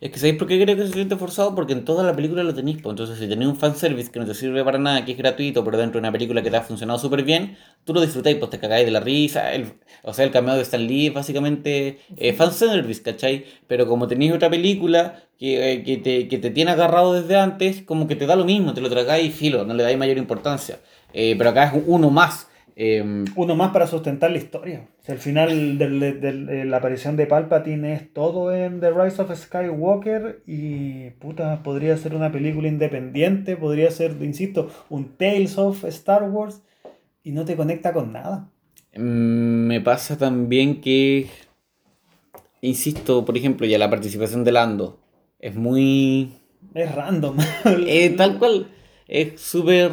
Es que ¿sabéis por qué creo que se siente forzado? Porque en toda la película lo tenéis. Pues entonces, si tenéis un fanservice que no te sirve para nada, que es gratuito, pero dentro de una película que te ha funcionado súper bien, tú lo disfrutáis, pues te cagáis de la risa. El, o sea, el cameo de Stan Lee es básicamente eh, fanservice, ¿cachai? Pero como tenéis otra película que, eh, que, te, que te tiene agarrado desde antes, como que te da lo mismo, te lo tragáis y filo, no le dais mayor importancia. Eh, pero acá es uno más. Eh, Uno más para sustentar la historia. O sea, al final de, de, de, de la aparición de Palpatine es todo en The Rise of Skywalker, y puta, podría ser una película independiente, podría ser, insisto, un Tales of Star Wars, y no te conecta con nada. Me pasa también que, insisto, por ejemplo, ya la participación de Lando es muy... Es random. eh, Tal cual. Es súper...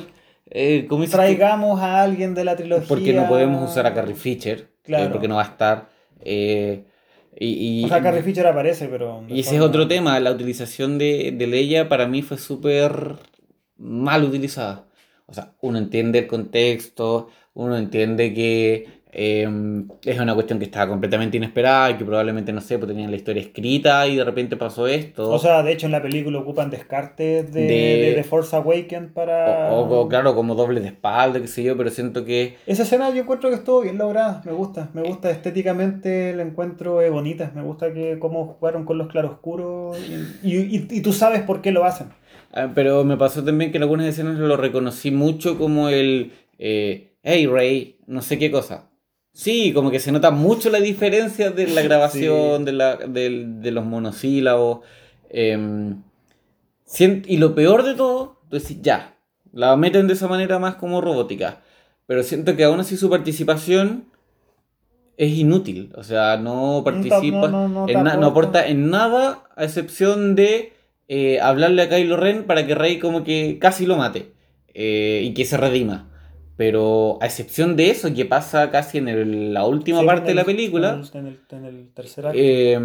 Eh, traigamos que, a alguien de la trilogía, porque no podemos usar a Carrie Fisher, claro. eh, porque no va a estar, eh, y, y, o sea, Carrie Fisher aparece, pero y ese es otro no. tema, la utilización de, de Leia para mí fue súper mal utilizada. O sea, uno entiende el contexto, uno entiende que Eh, es una cuestión que estaba completamente inesperada y que probablemente, no sé, pues tenían la historia escrita y de repente pasó esto. O sea, de hecho en la película ocupan descartes de, de... de, de Force Awakens para... O, o claro, como doble de espalda, qué sé yo, pero siento que... Esa escena yo encuentro que estuvo bien lograda, me gusta, me gusta estéticamente, la encuentro eh, bonita, me gusta que cómo jugaron con los claroscuros y, y, y, y tú sabes por qué lo hacen. Ah, pero me pasó también que en algunas escenas lo reconocí mucho como el... Eh, hey Rey, no sé qué cosa. Sí, como que se nota mucho la diferencia de la grabación, sí. de, la, de, de los monosílabos. Eh, y lo peor de todo, decir ya, la meten de esa manera más como robótica. Pero siento que aún así su participación es inútil. O sea, no participa, no, no, no, en na- no aporta en nada, a excepción de eh, hablarle a Kylo Ren para que Rey como que casi lo mate eh, y que se redima. Pero a excepción de eso, que pasa casi en el, la última sí, parte el, de la película, en el, en el tercer acto. Eh,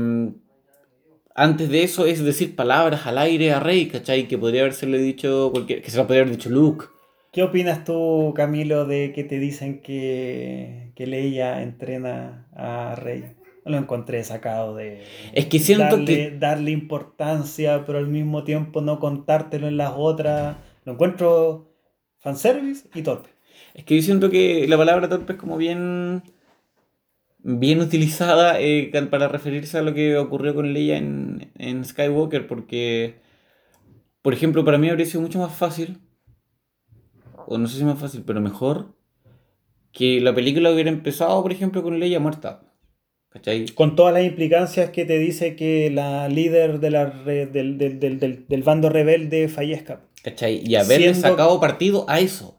antes de eso es decir palabras al aire a Rey, ¿cachai? Que podría habérselo dicho cualquier, que se lo podría haber dicho Luke. ¿Qué opinas tú, Camilo, de que te dicen que, que Leia entrena a Rey? Lo encontré sacado de... Es que siento darle, que... darle importancia, pero al mismo tiempo no contártelo en las otras. Lo encuentro fanservice y torpe. Es que yo siento que la palabra torpe es como bien, bien utilizada eh, para referirse a lo que ocurrió con Leia en, en Skywalker, porque, por ejemplo, para mí habría sido mucho más fácil, o no sé si más fácil, pero mejor, que la película hubiera empezado, por ejemplo, con Leia muerta. ¿Cachai? Con todas las implicancias que te dice que la líder de la re, del, del, del, del, del bando rebelde fallezca. ¿Cachai? Y haberle Siendo... sacado partido a eso.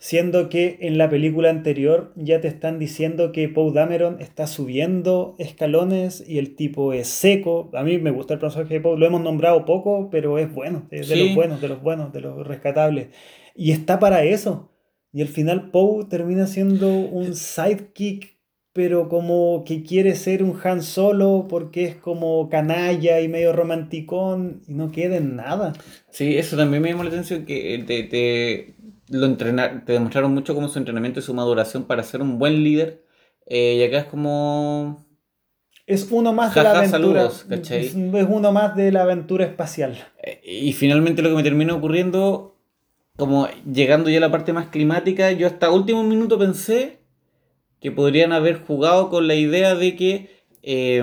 Siendo que en la película anterior ya te están diciendo que Poe Dameron está subiendo escalones y el tipo es seco. A mí me gusta el personaje de Poe, lo hemos nombrado poco, pero es bueno, es de sí. los buenos, de los buenos, de los rescatables. Y está para eso. Y al final Poe termina siendo un sidekick, pero como que quiere ser un Han Solo porque es como canalla y medio romanticón y no queda en nada. Sí, eso también me llamó la atención, que te... te... Lo entrenar, te demostraron mucho como su entrenamiento y su maduración para ser un buen líder. Eh, y acá es como... Es uno más ja, de la ja, aventura. Saludos, ¿cachai? Es uno más de la aventura espacial. Eh, y finalmente lo que me terminó ocurriendo, como llegando ya a la parte más climática, yo hasta último minuto pensé que podrían haber jugado con la idea de que eh,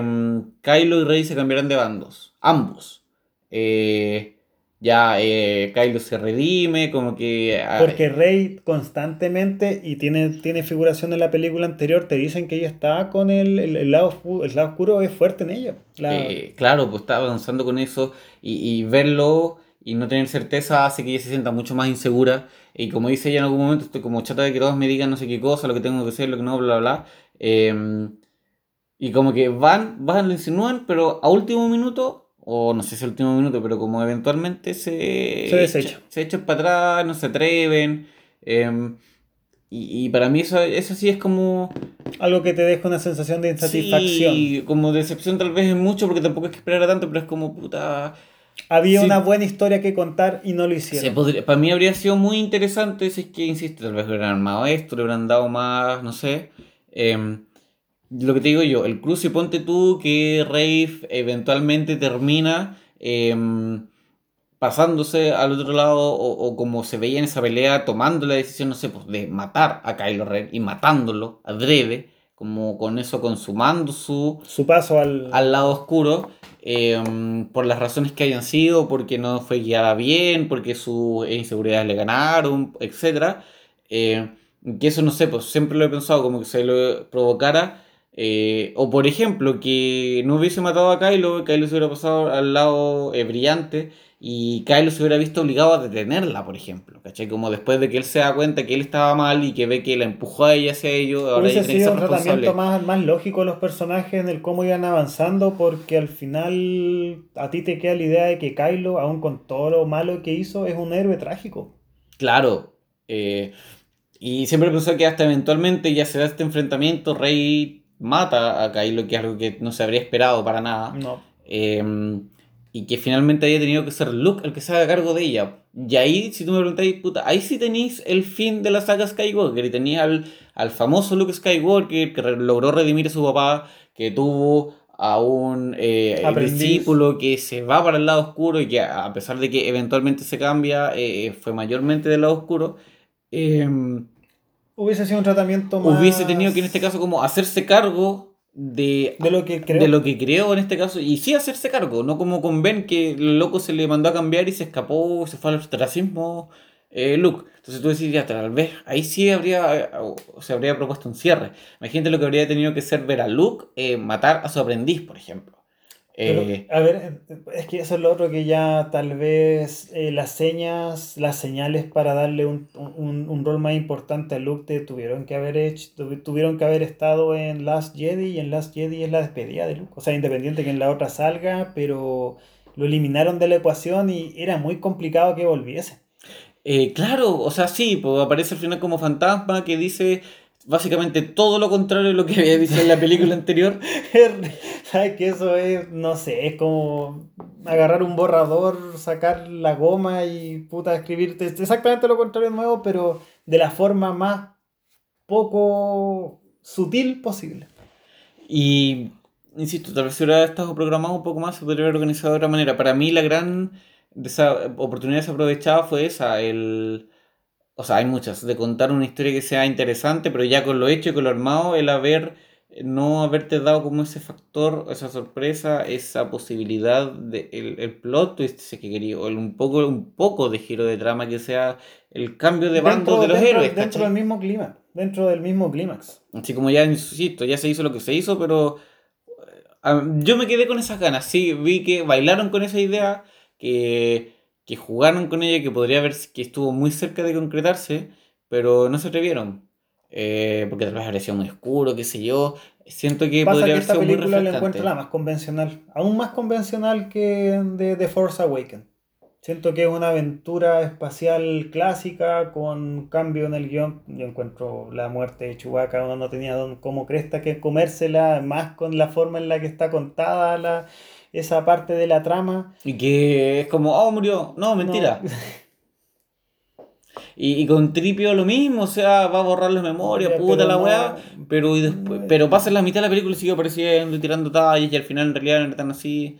Kylo y Rey se cambiaran de bandos. Ambos. Eh... Ya eh, Kylo se redime, como que... Ah, porque Rey constantemente, y tiene, tiene figuración en la película anterior, te dicen que ella está con el, el, el, lado, el lado oscuro, es fuerte en ella. La... Eh, claro, pues está avanzando con eso, y, y verlo y no tener certeza hace que ella se sienta mucho más insegura. Y como dice ella en algún momento, estoy como chata de que todos me digan no sé qué cosa, lo que tengo que hacer, lo que no, bla, bla, bla. Eh, y como que van, van, lo insinúan, pero a último minuto... O no sé si es el último minuto, pero como eventualmente se... Se desechan. Se echan para atrás, no se atreven. Eh, y, y para mí eso, eso sí es como... Algo que te deja una sensación de insatisfacción. Sí, como decepción tal vez es mucho, porque tampoco es que esperara tanto, pero es como puta... Había sí, una buena historia que contar y no lo hicieron. Se podría, para mí habría sido muy interesante, si es que, insisto, tal vez hubieran armado esto, le hubieran dado más, no sé... Eh, lo que te digo yo, el cruce, ponte tú que Rey eventualmente termina eh, pasándose al otro lado o, o como se veía en esa pelea, tomando la decisión, no sé, pues de matar a Kylo Ren y matándolo adrede, como con eso consumando su, su paso al... al lado oscuro, eh, por las razones que hayan sido, porque no fue guiada bien, porque sus inseguridades le ganaron, etcétera. Eh, que eso, no sé, pues siempre lo he pensado, como que se lo provocara. Eh, o por ejemplo, que no hubiese matado a Kylo, Kylo se hubiera pasado al lado eh, brillante y Kylo se hubiera visto obligado a detenerla, por ejemplo, ¿cachai? Como después de que él se da cuenta que él estaba mal y que ve que la empujó a ella hacia ello, ahora ella tiene que ser responsable. Hubiese sido un tratamiento más, más lógico de los personajes en el cómo iban avanzando, porque al final a ti te queda la idea de que Kylo, aun con todo lo malo que hizo, es un héroe trágico. Claro, eh, y siempre pensé que hasta eventualmente ya se da este enfrentamiento, Rey... mata a Kylo, que es algo que no se habría esperado para nada. No. Eh, y que finalmente haya tenido que ser Luke el que se haga cargo de ella. Y ahí, si tú me preguntáis, puta, ahí sí tenéis el fin de la saga Skywalker, y tenéis al, al famoso Luke Skywalker que re- logró redimir a su papá, que tuvo a un eh, discípulo que se va para el lado oscuro y que a pesar de que eventualmente se cambia, eh, fue mayormente del lado oscuro. Eh, hubiese sido un tratamiento más... Hubiese tenido que en este caso como hacerse cargo de, de, lo que creo. de lo que creó en este caso, y sí hacerse cargo, no como con Ben, que el loco se le mandó a cambiar y se escapó, se fue al ostracismo, eh, Luke. Entonces tú decías, tal vez ahí sí habría, se habría propuesto un cierre. Imagínate lo que habría tenido que ser ver a Luke eh, matar a su aprendiz, por ejemplo. Eh, Pero, a ver, es que eso es lo otro, que ya tal vez eh, las señas, las señales para darle un, un, un rol más importante a Luke te tuvieron que haber hecho, tuvieron que haber estado en Last Jedi, y en Last Jedi es la despedida de Luke. O sea, independiente que en la otra salga, pero lo eliminaron de la ecuación y era muy complicado que volviese. Eh, claro, o sea, sí, pues aparece al final como fantasma que dice básicamente todo lo contrario de lo que había dicho en la película anterior. ¿Sabes qué? Eso es, no sé, es como agarrar un borrador, sacar la goma y puta escribirte exactamente lo contrario de nuevo, pero de la forma más poco sutil posible. Y, insisto, tal vez si hubiera estado programado un poco más, se podría haber organizado de otra manera. Para mí la gran... de esa oportunidad desaprovechada fue esa, el... o sea, hay muchas, de contar una historia que sea interesante, pero ya con lo hecho y con lo armado, el haber, no haberte dado como ese factor, esa sorpresa, esa posibilidad, de el, el plot twist, si es que quería, o el, un, poco, un poco de giro de trama que sea el cambio de bando de los dentro, héroes. Dentro del mismo clima, dentro del mismo clímax. Así como ya, insisto, ya se hizo lo que se hizo, pero yo me quedé con esas ganas, sí, vi que bailaron con esa idea, Que, que jugaron con ella, que podría haber, que estuvo muy cerca de concretarse, pero no se atrevieron, eh, porque tal vez habría sido muy oscuro, qué sé yo. Siento que pasa, podría que haber sido muy refrescante. Esta película la encuentro la más convencional, aún más convencional que de The Force Awakens. Siento que es una aventura espacial clásica con cambio en el guión. Yo encuentro la muerte de Chewbacca, uno no tenía don, como cresta que comérsela, más con la forma en la que está contada la... esa parte de la trama. Y que es como, oh, murió. No, mentira. No. y, y con Tripio lo mismo, o sea, va a borrar las memorias, Oye, puta la no, weá. Pero, y después, no, pero pasa en la mitad de la película y sigue apareciendo, tirando tallas, y al final en realidad no están así.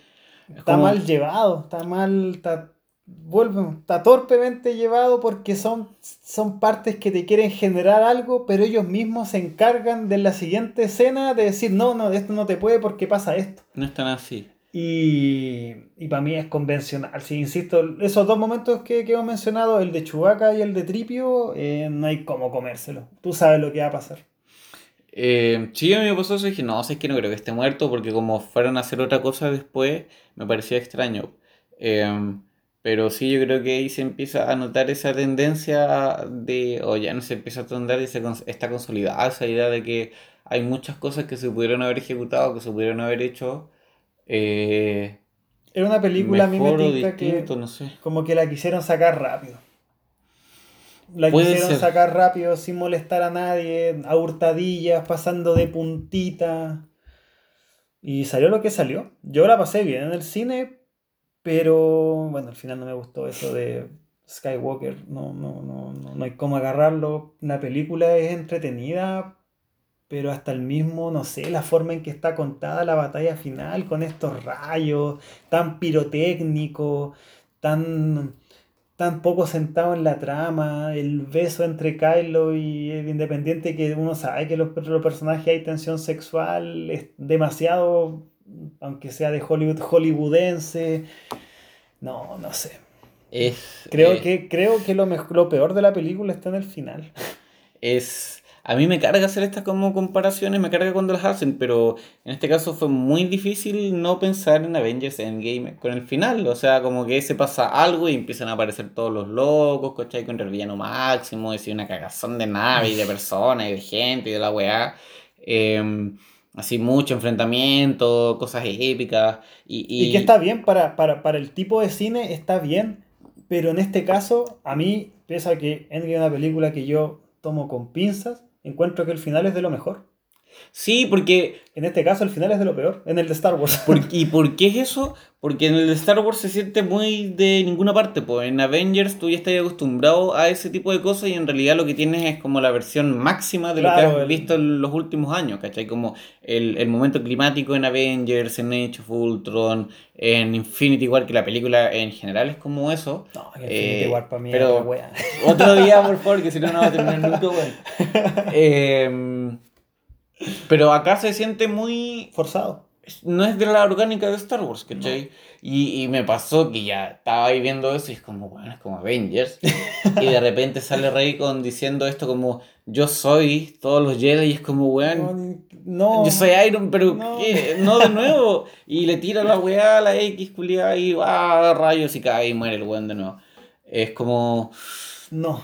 Es está como... mal llevado, está mal, está, vuelve, está torpemente llevado, porque son, son partes que te quieren generar algo, pero ellos mismos se encargan de la siguiente escena de decir, no, no, esto no te puede porque pasa esto. No están así. Y, y para mí es convencional. Sí, insisto, esos dos momentos que, que hemos mencionado, el de Chewbacca y el de Tripio, eh, no hay cómo comérselo. Tú sabes lo que va a pasar. Eh, sí, a mí me pasó eso y dije, no, o sea, es que no creo que esté muerto, porque como fueron a hacer otra cosa después, me parecía extraño. Eh, pero sí, yo creo que ahí se empieza a notar esa tendencia de, o ya no se empieza a tondar y se cons- está consolidada esa idea de que hay muchas cosas que se pudieron haber ejecutado, que se pudieron haber hecho. Eh, Era una película mimética que no sé. Como que la quisieron sacar rápido. La Puede quisieron ser. sacar rápido, sin molestar a nadie, a hurtadillas, pasando de puntita. Y salió lo que salió. Yo la pasé bien en el cine, pero bueno, al final no me gustó eso de Skywalker. No, no, no, no, no hay cómo agarrarlo. La película es entretenida, pero hasta el mismo, no sé, la forma en que está contada la batalla final, con estos rayos, tan pirotécnico, tan, tan poco sentado en la trama, el beso entre Kylo y el Independiente, que uno sabe que en los, los personajes hay tensión sexual, es demasiado, aunque sea de Hollywood, hollywoodense, no, no sé. Es, creo, eh, que, creo que lo, mejor, lo peor de la película está en el final. Es... A mí me carga hacer estas como comparaciones, me carga cuando las hacen, pero en este caso fue muy difícil no pensar en Avengers Endgame con el final. O sea, como que se pasa algo y empiezan a aparecer todos los locos, ¿cachai? Con el villano máximo, y una cagazón de naves y de personas y de gente y de la weá. Eh, así mucho enfrentamiento, cosas épicas. Y, y... y que está bien, para, para, para el tipo de cine está bien, pero en este caso, a mí, pese a que Endgame es una película que yo tomo con pinzas, encuentro que el final es de lo mejor. Sí, porque... En este caso, el final es de lo peor, en el de Star Wars. ¿Por, ¿Y por qué es eso? Porque en el de Star Wars se siente muy de ninguna parte. Pues en Avengers tú ya estás acostumbrado a ese tipo de cosas y en realidad lo que tienes es como la versión máxima de claro, lo que has visto en los últimos años, ¿cachai? Como el, el momento climático en Avengers, en Age of Ultron, en Infinity War, que la película en general es como eso. No, en Infinity eh, War para mí pero es una wea. Otro día, por favor, que si no, no va a terminar nunca, bueno. Eh... Pero acá se siente muy... forzado. No es de la orgánica de Star Wars, ¿cachai? No. Y, y me pasó que ya estaba ahí viendo eso y es como, bueno, es como Avengers. Y de repente sale Rey con diciendo esto como, yo soy todos los Jedi. Y es como, weón, no, no, yo soy Iron, pero no, ¿qué? No de nuevo. Y le tira la weá a la X, culiada, y va, ah, rayos, y cae y muere el weón de nuevo. Es como... no.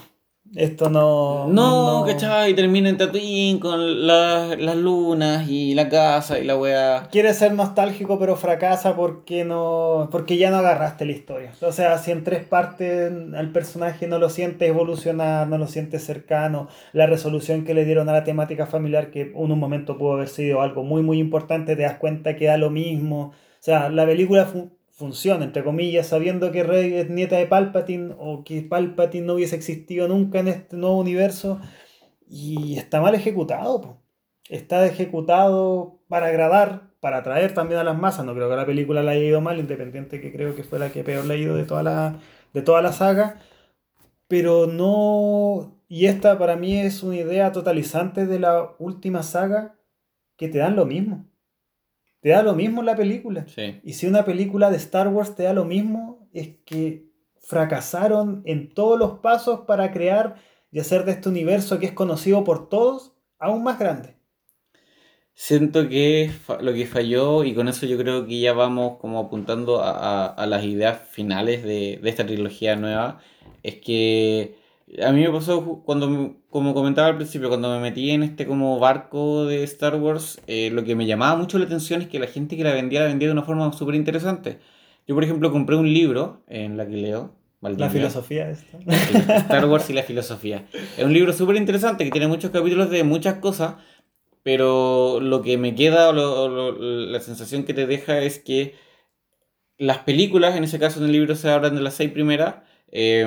Esto no... No, no. ¿Cachai? Y termina en Tatooine con la, las lunas y la casa y la weá. Quiere ser nostálgico pero fracasa porque no porque ya no agarraste la historia. O sea, si en tres partes al personaje no lo sientes evolucionar, no lo sientes cercano, la resolución que le dieron a la temática familiar, que en un momento pudo haber sido algo muy muy importante, te das cuenta que da lo mismo. O sea, la película... Fu- funciona, entre comillas, sabiendo que Rey es nieta de Palpatine o que Palpatine no hubiese existido nunca en este nuevo universo, y está mal ejecutado, po. Está ejecutado para agradar, para atraer también a las masas. No creo que la película la haya ido mal, independiente que creo que fue la que peor le ha ido de toda la, de toda la saga, pero no, y esta para mí es una idea totalizante de la última saga, que te dan lo mismo. Te da lo mismo la película. Sí. Y si una película de Star Wars te da lo mismo, es que fracasaron en todos los pasos para crear y hacer de este universo que es conocido por todos aún más grande. Siento que lo que falló, y con eso yo creo que ya vamos como apuntando a, a, a las ideas finales de, de esta trilogía nueva, es que a mí me pasó cuando, como comentaba al principio, cuando me metí en este como barco de Star Wars, eh, lo que me llamaba mucho la atención es que la gente que la vendía, la vendía de una forma súper interesante. Yo, por ejemplo, compré un libro en la que leo, Valdivia. La filosofía esta. Star Wars y la filosofía. Es un libro súper interesante que tiene muchos capítulos de muchas cosas, pero lo que me queda, o lo, lo, la sensación que te deja es que las películas, en ese caso en el libro se hablan de las seis primeras, eh...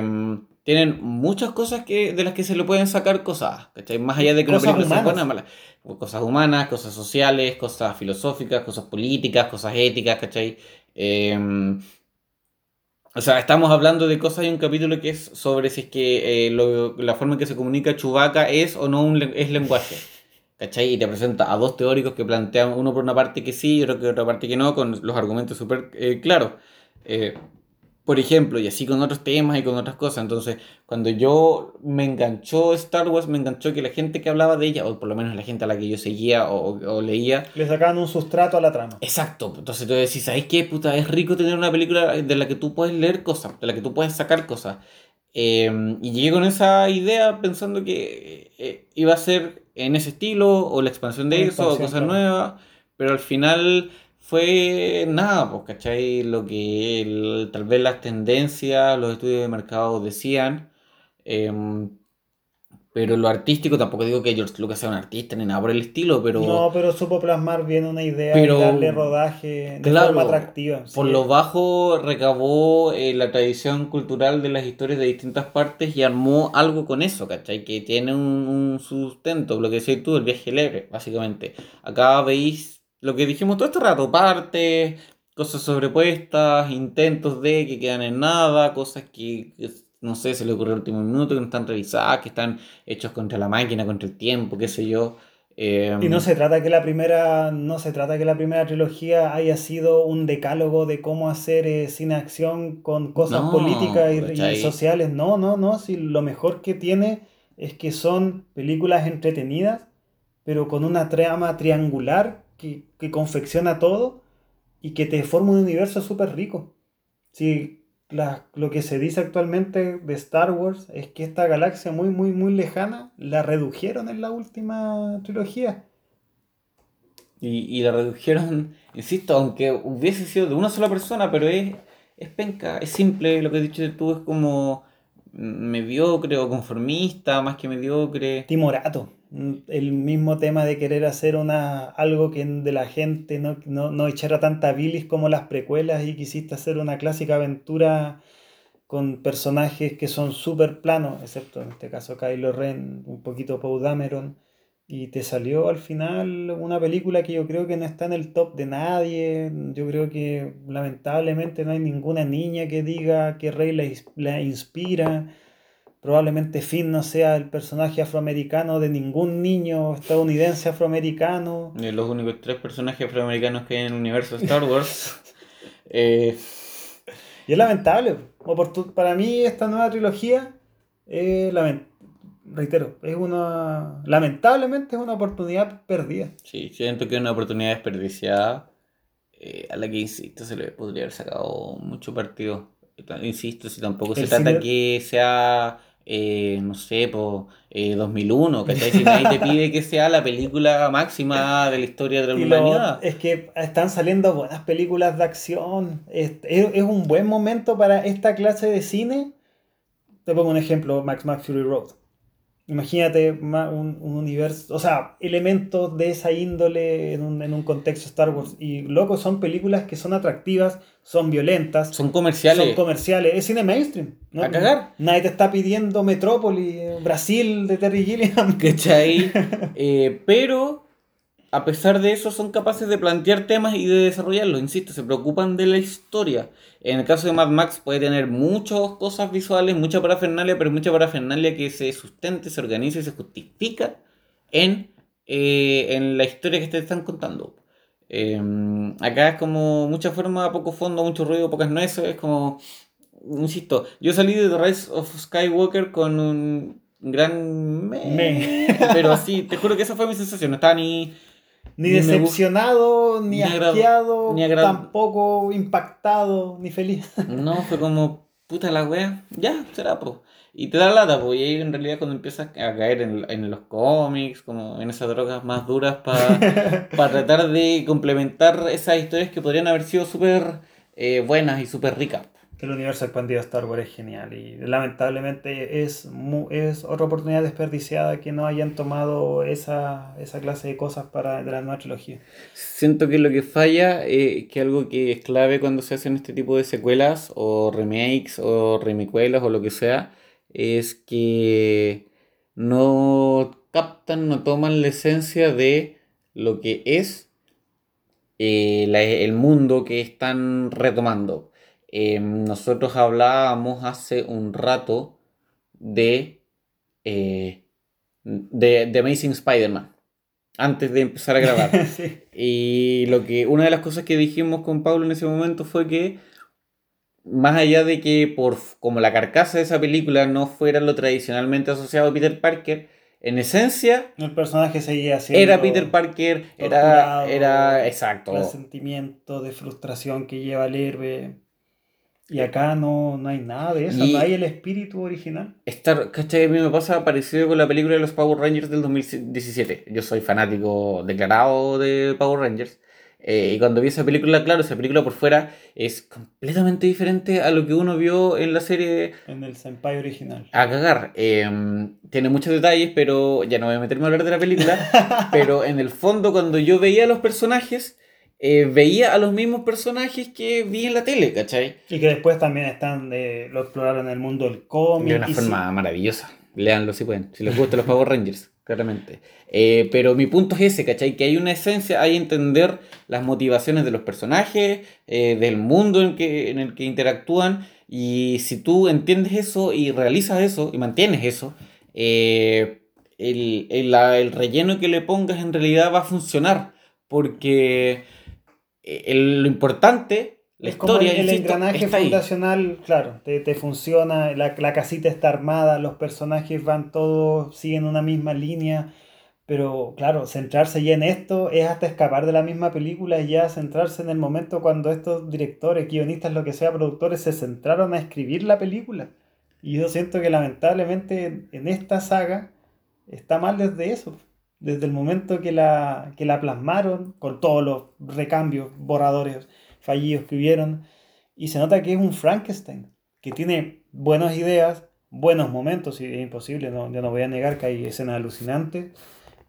tienen muchas cosas que, de las que se le pueden sacar cosas, ¿cachai? Más allá de que cosas una película sea buena, mala. Cosas humanas, cosas sociales, cosas filosóficas, cosas políticas, cosas éticas, ¿cachai? Eh, o sea, estamos hablando de cosas. Hay un capítulo que es sobre si es que eh, lo, la forma en que se comunica Chewbacca es o no un, es lenguaje, ¿cachai? Y te presenta a dos teóricos que plantean uno por una parte que sí y otro por otra parte que no, con los argumentos súper eh, claros. Eh, Por ejemplo, y así con otros temas y con otras cosas. Entonces, cuando yo me enganchó Star Wars, me enganchó que la gente que hablaba de ella, o por lo menos la gente a la que yo seguía o, o leía... le sacaban un sustrato a la trama. Exacto. Entonces tú decís, ¿sabes qué, puta? Es rico tener una película de la que tú puedes leer cosas, de la que tú puedes sacar cosas. Eh, y llegué con esa idea pensando que eh, iba a ser en ese estilo, o la expansión de la eso, expansión, o cosas claro. nuevas. Pero al final... fue nada, pues, ¿cachai? Lo que el, tal vez las tendencias, los estudios de mercado decían, eh, pero lo artístico, tampoco digo que George Lucas sea un artista ni nada por el estilo, pero... No, pero supo plasmar bien una idea pero, y darle rodaje de claro, forma atractiva. Por sí. lo bajo recabó eh, la tradición cultural de las historias de distintas partes y armó algo con eso, ¿cachai? Que tiene un, un sustento, lo que decís tú, el viaje leve, básicamente. Acá veis lo que dijimos todo este rato, partes, cosas sobrepuestas, intentos de que quedan en nada, cosas que, no sé, se le ocurrió el último minuto, que no están revisadas, que están hechos contra la máquina, contra el tiempo, qué sé yo. Eh, y no se trata que la primera no se trata que la primera trilogía haya sido un decálogo de cómo hacer eh, cine acción con cosas no, políticas y, y sociales. No, no, no. Si lo mejor que tiene es que son películas entretenidas, pero con una trama triangular, Que, que confecciona todo y que te forma un universo súper rico. Sí, la, lo que se dice actualmente de Star Wars es que esta galaxia muy muy muy lejana la redujeron en la última trilogía. Y, y la redujeron, insisto, aunque hubiese sido de una sola persona, pero es, es penca, es simple. Lo que he dicho tú es como mediocre o conformista, más que mediocre. Timorato. el mismo tema de querer hacer una, algo que de la gente no, no, no echara tanta bilis como las precuelas, y quisiste hacer una clásica aventura con personajes que son súper planos, excepto en este caso Kylo Ren, un poquito Poe Dameron, y te salió al final una película que yo creo que no está en el top de nadie. Yo creo que lamentablemente no hay ninguna niña que diga que Rey la, la inspira. Probablemente Finn no sea el personaje afroamericano de ningún niño estadounidense afroamericano. De los únicos tres personajes afroamericanos que hay en el universo Star Wars. eh... Y es lamentable. Para mí esta nueva trilogía, eh, lament... reitero, es una lamentablemente es una oportunidad perdida. Sí, siento que es una oportunidad desperdiciada, eh, a la que, insisto, se le podría haber sacado mucho partido. Insisto, si tampoco el se trata cine... que sea... Eh, no sé, po, eh, dos mil uno, ¿cachai? Si nadie te pide que sea la película máxima de la historia de la humanidad. Es que están saliendo buenas películas de acción. Es, es, es un buen momento para esta clase de cine. Te pongo un ejemplo, Max Max Fury Road. Imagínate un, un universo, o sea, elementos de esa índole en un, en un contexto Star Wars. Y loco, son películas que son atractivas, son violentas, son comerciales. Son comerciales, es cine mainstream, ¿no? A cagar. Nadie te está pidiendo Metrópolis, Brasil de Terry Gilliam. ¿Cachai? eh, pero, a pesar de eso, son capaces de plantear temas y de desarrollarlos. Insisto, se preocupan de la historia. En el caso de Mad Max puede tener muchas cosas visuales, mucha parafernalia, pero mucha parafernalia que se sustente, se organiza y se justifica en, eh, en la historia que te están contando. Eh, acá es como mucha forma, poco fondo, mucho ruido, pocas nueces. Es como, insisto, yo salí de The Rise of Skywalker con un gran meh, me. Pero así, te juro que esa fue mi sensación. No estaba ni... Ni, ni decepcionado, ni, ni asqueado, ni agra- tampoco impactado, ni feliz. No, fue como, puta la wea, ya, será, po. Y te da lata, po. Y ahí en realidad cuando empiezas a caer en, en los cómics, como en esas drogas más duras para pa tratar de complementar esas historias que podrían haber sido súper eh, buenas y súper ricas. El universo expandido de Star Wars es genial y lamentablemente es, es otra oportunidad desperdiciada que no hayan tomado esa, esa clase de cosas para de la nueva trilogía. Siento que lo que falla es eh, que algo que es clave cuando se hacen este tipo de secuelas o remakes o remicuelas o lo que sea, es que no captan, no toman la esencia de lo que es eh, la, el mundo que están retomando. Eh, nosotros hablábamos hace un rato de, eh, de, de Amazing Spider-Man, antes de empezar a grabar. Sí. Y lo que, una de las cosas que dijimos con Pablo en ese momento fue que, más allá de que por, como la carcasa de esa película no fuera lo tradicionalmente asociado a Peter Parker, en esencia, el personaje seguía siendo era Peter Parker, torturado, era, era exacto, el sentimiento de frustración que lleva el héroe. Y acá no, no hay nada de eso, y no hay el espíritu original. Star, ¿cachai? A mí me pasa parecido con la película de los Power Rangers del dos mil diecisiete. Yo soy fanático declarado de Power Rangers. Eh, y cuando vi esa película, claro, esa película por fuera es completamente diferente a lo que uno vio en la serie. En el Senpai original. A cagar. Eh, tiene muchos detalles, pero ya no voy a meterme a hablar de la película. Pero en el fondo, cuando yo veía a los personajes... Eh, veía a los mismos personajes que vi en la tele, ¿cachai? Y que después también están de, lo exploraron en el mundo del cómic. De una forma sí. maravillosa. Leanlo si pueden. Si les gustan los Power Rangers, claramente. Eh, pero mi punto es ese, ¿cachai? Que hay una esencia, hay entender las motivaciones de los personajes, eh, del mundo en, que, en el que interactúan. Y si tú entiendes eso y realizas eso y mantienes eso, eh, el, el, el relleno que le pongas en realidad va a funcionar. Porque... El, lo importante, la es historia, como el, el engranaje fundacional, ahí. Claro, te, te funciona, la, la casita está armada, los personajes van todos, siguen una misma línea, pero claro, centrarse ya en esto es hasta escapar de la misma película y ya centrarse en el momento cuando estos directores, guionistas, lo que sea, productores, se centraron a escribir la película. Y yo siento que lamentablemente en esta saga está mal desde eso. Desde el momento que la, que la plasmaron, con todos los recambios, borradores, fallidos que hubieron, y se nota que es un Frankenstein, que tiene buenas ideas, buenos momentos, y es imposible, no, yo no voy a negar que hay escenas alucinantes,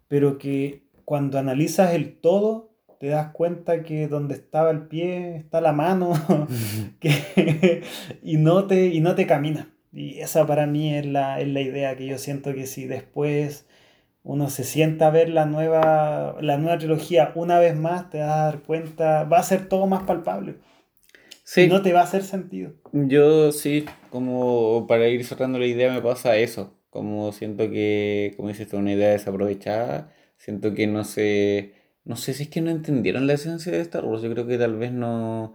pero que cuando analizas el todo te das cuenta que donde estaba el pie está la mano que, y, no te, y no te camina. Y esa para mí es la, es la idea que yo siento que si después uno se sienta a ver la nueva, la nueva trilogía una vez más, te vas a dar cuenta, va a ser todo más palpable. Sí. No te va a hacer sentido. Yo sí, como para ir cerrando la idea, me pasa eso. Como siento que, como dices, es una idea desaprovechada. Siento que no sé, no sé si es que no entendieron la esencia de Star Wars. Yo creo que tal vez no...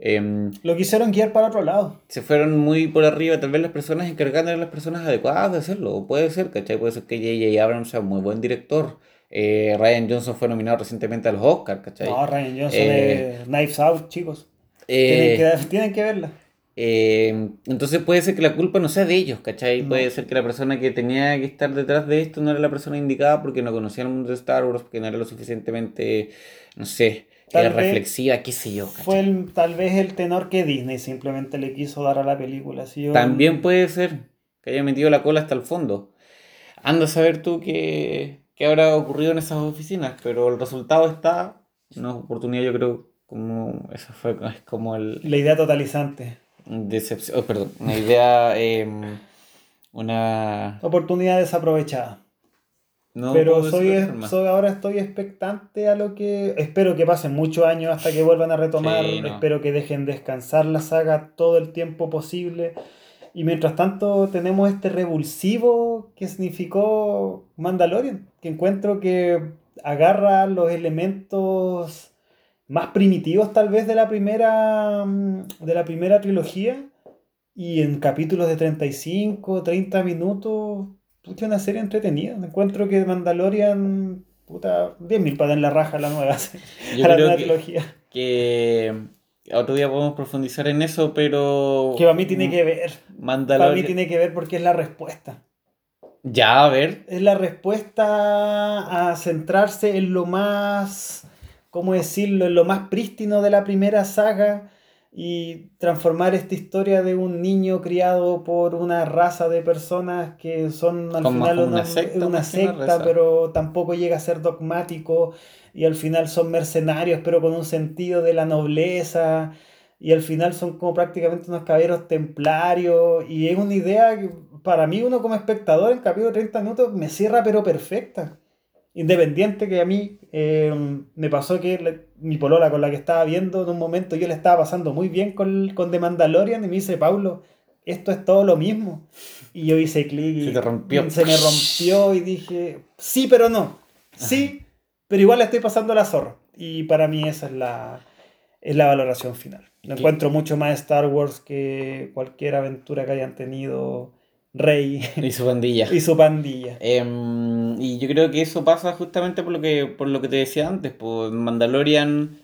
Eh, lo quisieron guiar para otro lado. Se fueron muy por arriba, tal vez las personas encargándole a las personas adecuadas de hacerlo. Puede ser, ¿cachai? Puede ser que J J. Abrams sea un muy buen director. Eh, Rian Johnson fue nominado recientemente a los Oscars, ¿cachai? No, Rian Johnson eh, es Knives Out, chicos. Eh, tienen, que, tienen que verla. Eh, entonces puede ser que la culpa no sea de ellos, ¿cachai? No. Puede ser que la persona que tenía que estar detrás de esto no era la persona indicada porque no conocía el mundo de Star Wars, porque no era lo suficientemente, no sé... Tal reflexiva, qué sé yo, ¿cachai? Fue el, tal vez el tenor que Disney simplemente le quiso dar a la película. Si yo... También puede ser que haya metido la cola hasta el fondo. Anda a saber tú qué, qué habrá ocurrido en esas oficinas, pero el resultado está. Una oportunidad, yo creo, como esa fue es como el... La idea totalizante. Decepción, oh, perdón, una idea, eh, una... Oportunidad desaprovechada. No, pero soy, soy, ahora estoy expectante a lo que... Espero que pasen muchos años hasta que vuelvan a retomar. Sí, no. Espero que dejen descansar la saga todo el tiempo posible. Y mientras tanto tenemos este revulsivo que significó Mandalorian. Que encuentro que agarra los elementos más primitivos tal vez de la primera, de la primera trilogía. Y en capítulos de treinta y cinco, treinta minutos... Es una serie entretenida. Encuentro que Mandalorian, puta, diez mil para en la raja la nueva, a la nueva que, trilogía. Que otro día podemos profundizar en eso, pero... Que para mí tiene que ver. Mandalorian. Para mí tiene que ver porque es la respuesta. Ya, a ver. Es la respuesta a centrarse en lo más, ¿cómo decirlo? En lo más prístino de la primera saga. Y transformar esta historia de un niño criado por una raza de personas que son al como, final como una, una secta, una secta pero tampoco llega a ser dogmático y al final son mercenarios pero con un sentido de la nobleza y al final son como prácticamente unos caballeros templarios y es una idea que para mí uno como espectador en capítulo treinta minutos me cierra pero perfecta. Independiente que a mí eh, me pasó que la, mi polola con la que estaba viendo en un momento yo le estaba pasando muy bien con, con The Mandalorian y me dice, Paulo, esto es todo lo mismo. Y yo hice clic y se, te rompió. se me rompió y dije, sí pero no, sí, ajá, pero igual le estoy pasando la zorra. Y para mí esa es la, es la valoración final. No ¿Qué? Encuentro mucho más Star Wars que cualquier aventura que hayan tenido... Rey y su pandilla y su pandilla eh, y yo creo que eso pasa justamente por lo que por lo que te decía antes, pues Mandalorian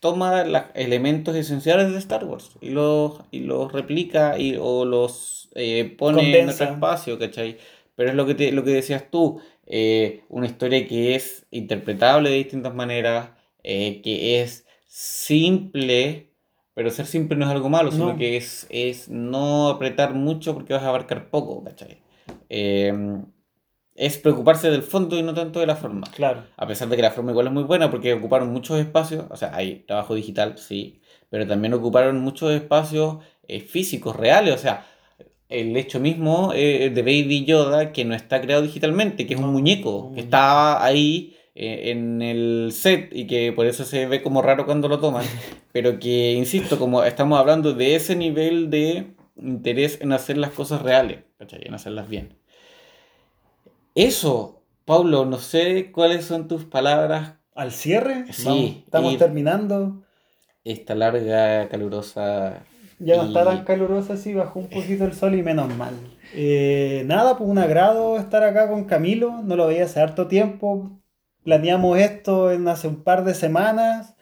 toma los elementos esenciales de Star Wars y los y los replica y o los eh, pone Condensa. En otro espacio, ¿cachai? Pero es lo que te, lo que decías tú, eh, una historia que es interpretable de distintas maneras, eh, que es simple. Pero ser simple no es algo malo, sino no. que es, es no apretar mucho porque vas a abarcar poco, ¿cachai? Eh, es preocuparse del fondo y no tanto de la forma. Claro. A pesar de que la forma igual es muy buena porque ocuparon muchos espacios, o sea, hay trabajo digital, sí, pero también ocuparon muchos espacios eh, físicos, reales, o sea, el hecho mismo eh, de Baby Yoda que no está creado digitalmente, que es no, un muñeco, un que muñeco. Estaba ahí... en el set y que por eso se ve como raro cuando lo toman, pero que insisto, como estamos hablando de ese nivel de interés en hacer las cosas reales, ¿cachai? En hacerlas bien. Eso, Paulo, no sé cuáles son tus palabras al cierre. Sí, vamos, estamos terminando esta larga calurosa ya y... no está tan calurosa, sí, bajó un poquito el sol y menos mal. Eh, nada, pues un agrado estar acá con Camilo, no lo veía hace harto tiempo. Planeamos esto en hace un par de semanas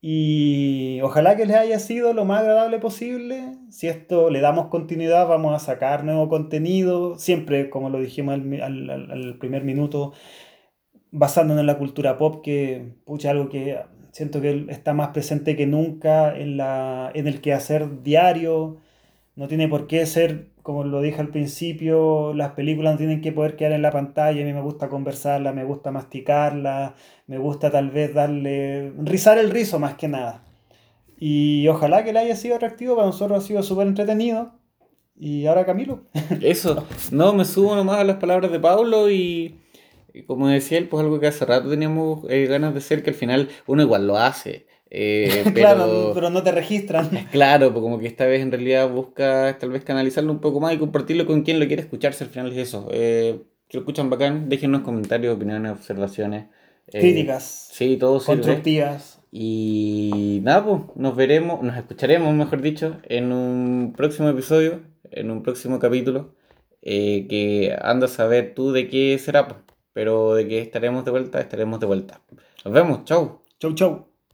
y ojalá que les haya sido lo más agradable posible. Si esto le damos continuidad, vamos a sacar nuevo contenido, siempre, como lo dijimos al, al, al primer minuto, basándonos en la cultura pop, que pucha, algo que siento que está más presente que nunca en, la, en el quehacer diario. No tiene por qué ser como lo dije al principio, las películas no tienen que poder quedar en la pantalla. A mí me gusta conversarla, me gusta masticarla, me gusta tal vez darle, rizar el rizo más que nada. Y ojalá que le haya sido atractivo, para nosotros ha sido súper entretenido. Y ahora Camilo. Eso, no, me subo nomás a las palabras de Paulo y, y como decía él, pues algo que hace rato teníamos eh, ganas de hacer, que al final uno igual lo hace. Eh, pero, claro, pero no te registran. Claro, pues como que esta vez en realidad buscas tal vez canalizarlo un poco más y compartirlo con quien lo quiere escuchar, si al final es eso. Eh, si lo escuchan bacán, déjenos comentarios, opiniones, observaciones. Eh, Críticas. Sí, todo sirve. Constructivas. Y nada, pues nos veremos, nos escucharemos, mejor dicho, en un próximo episodio, en un próximo capítulo, eh, que anda a saber tú de qué será, pero de que estaremos de vuelta, estaremos de vuelta. Nos vemos, chau. Chau, chau.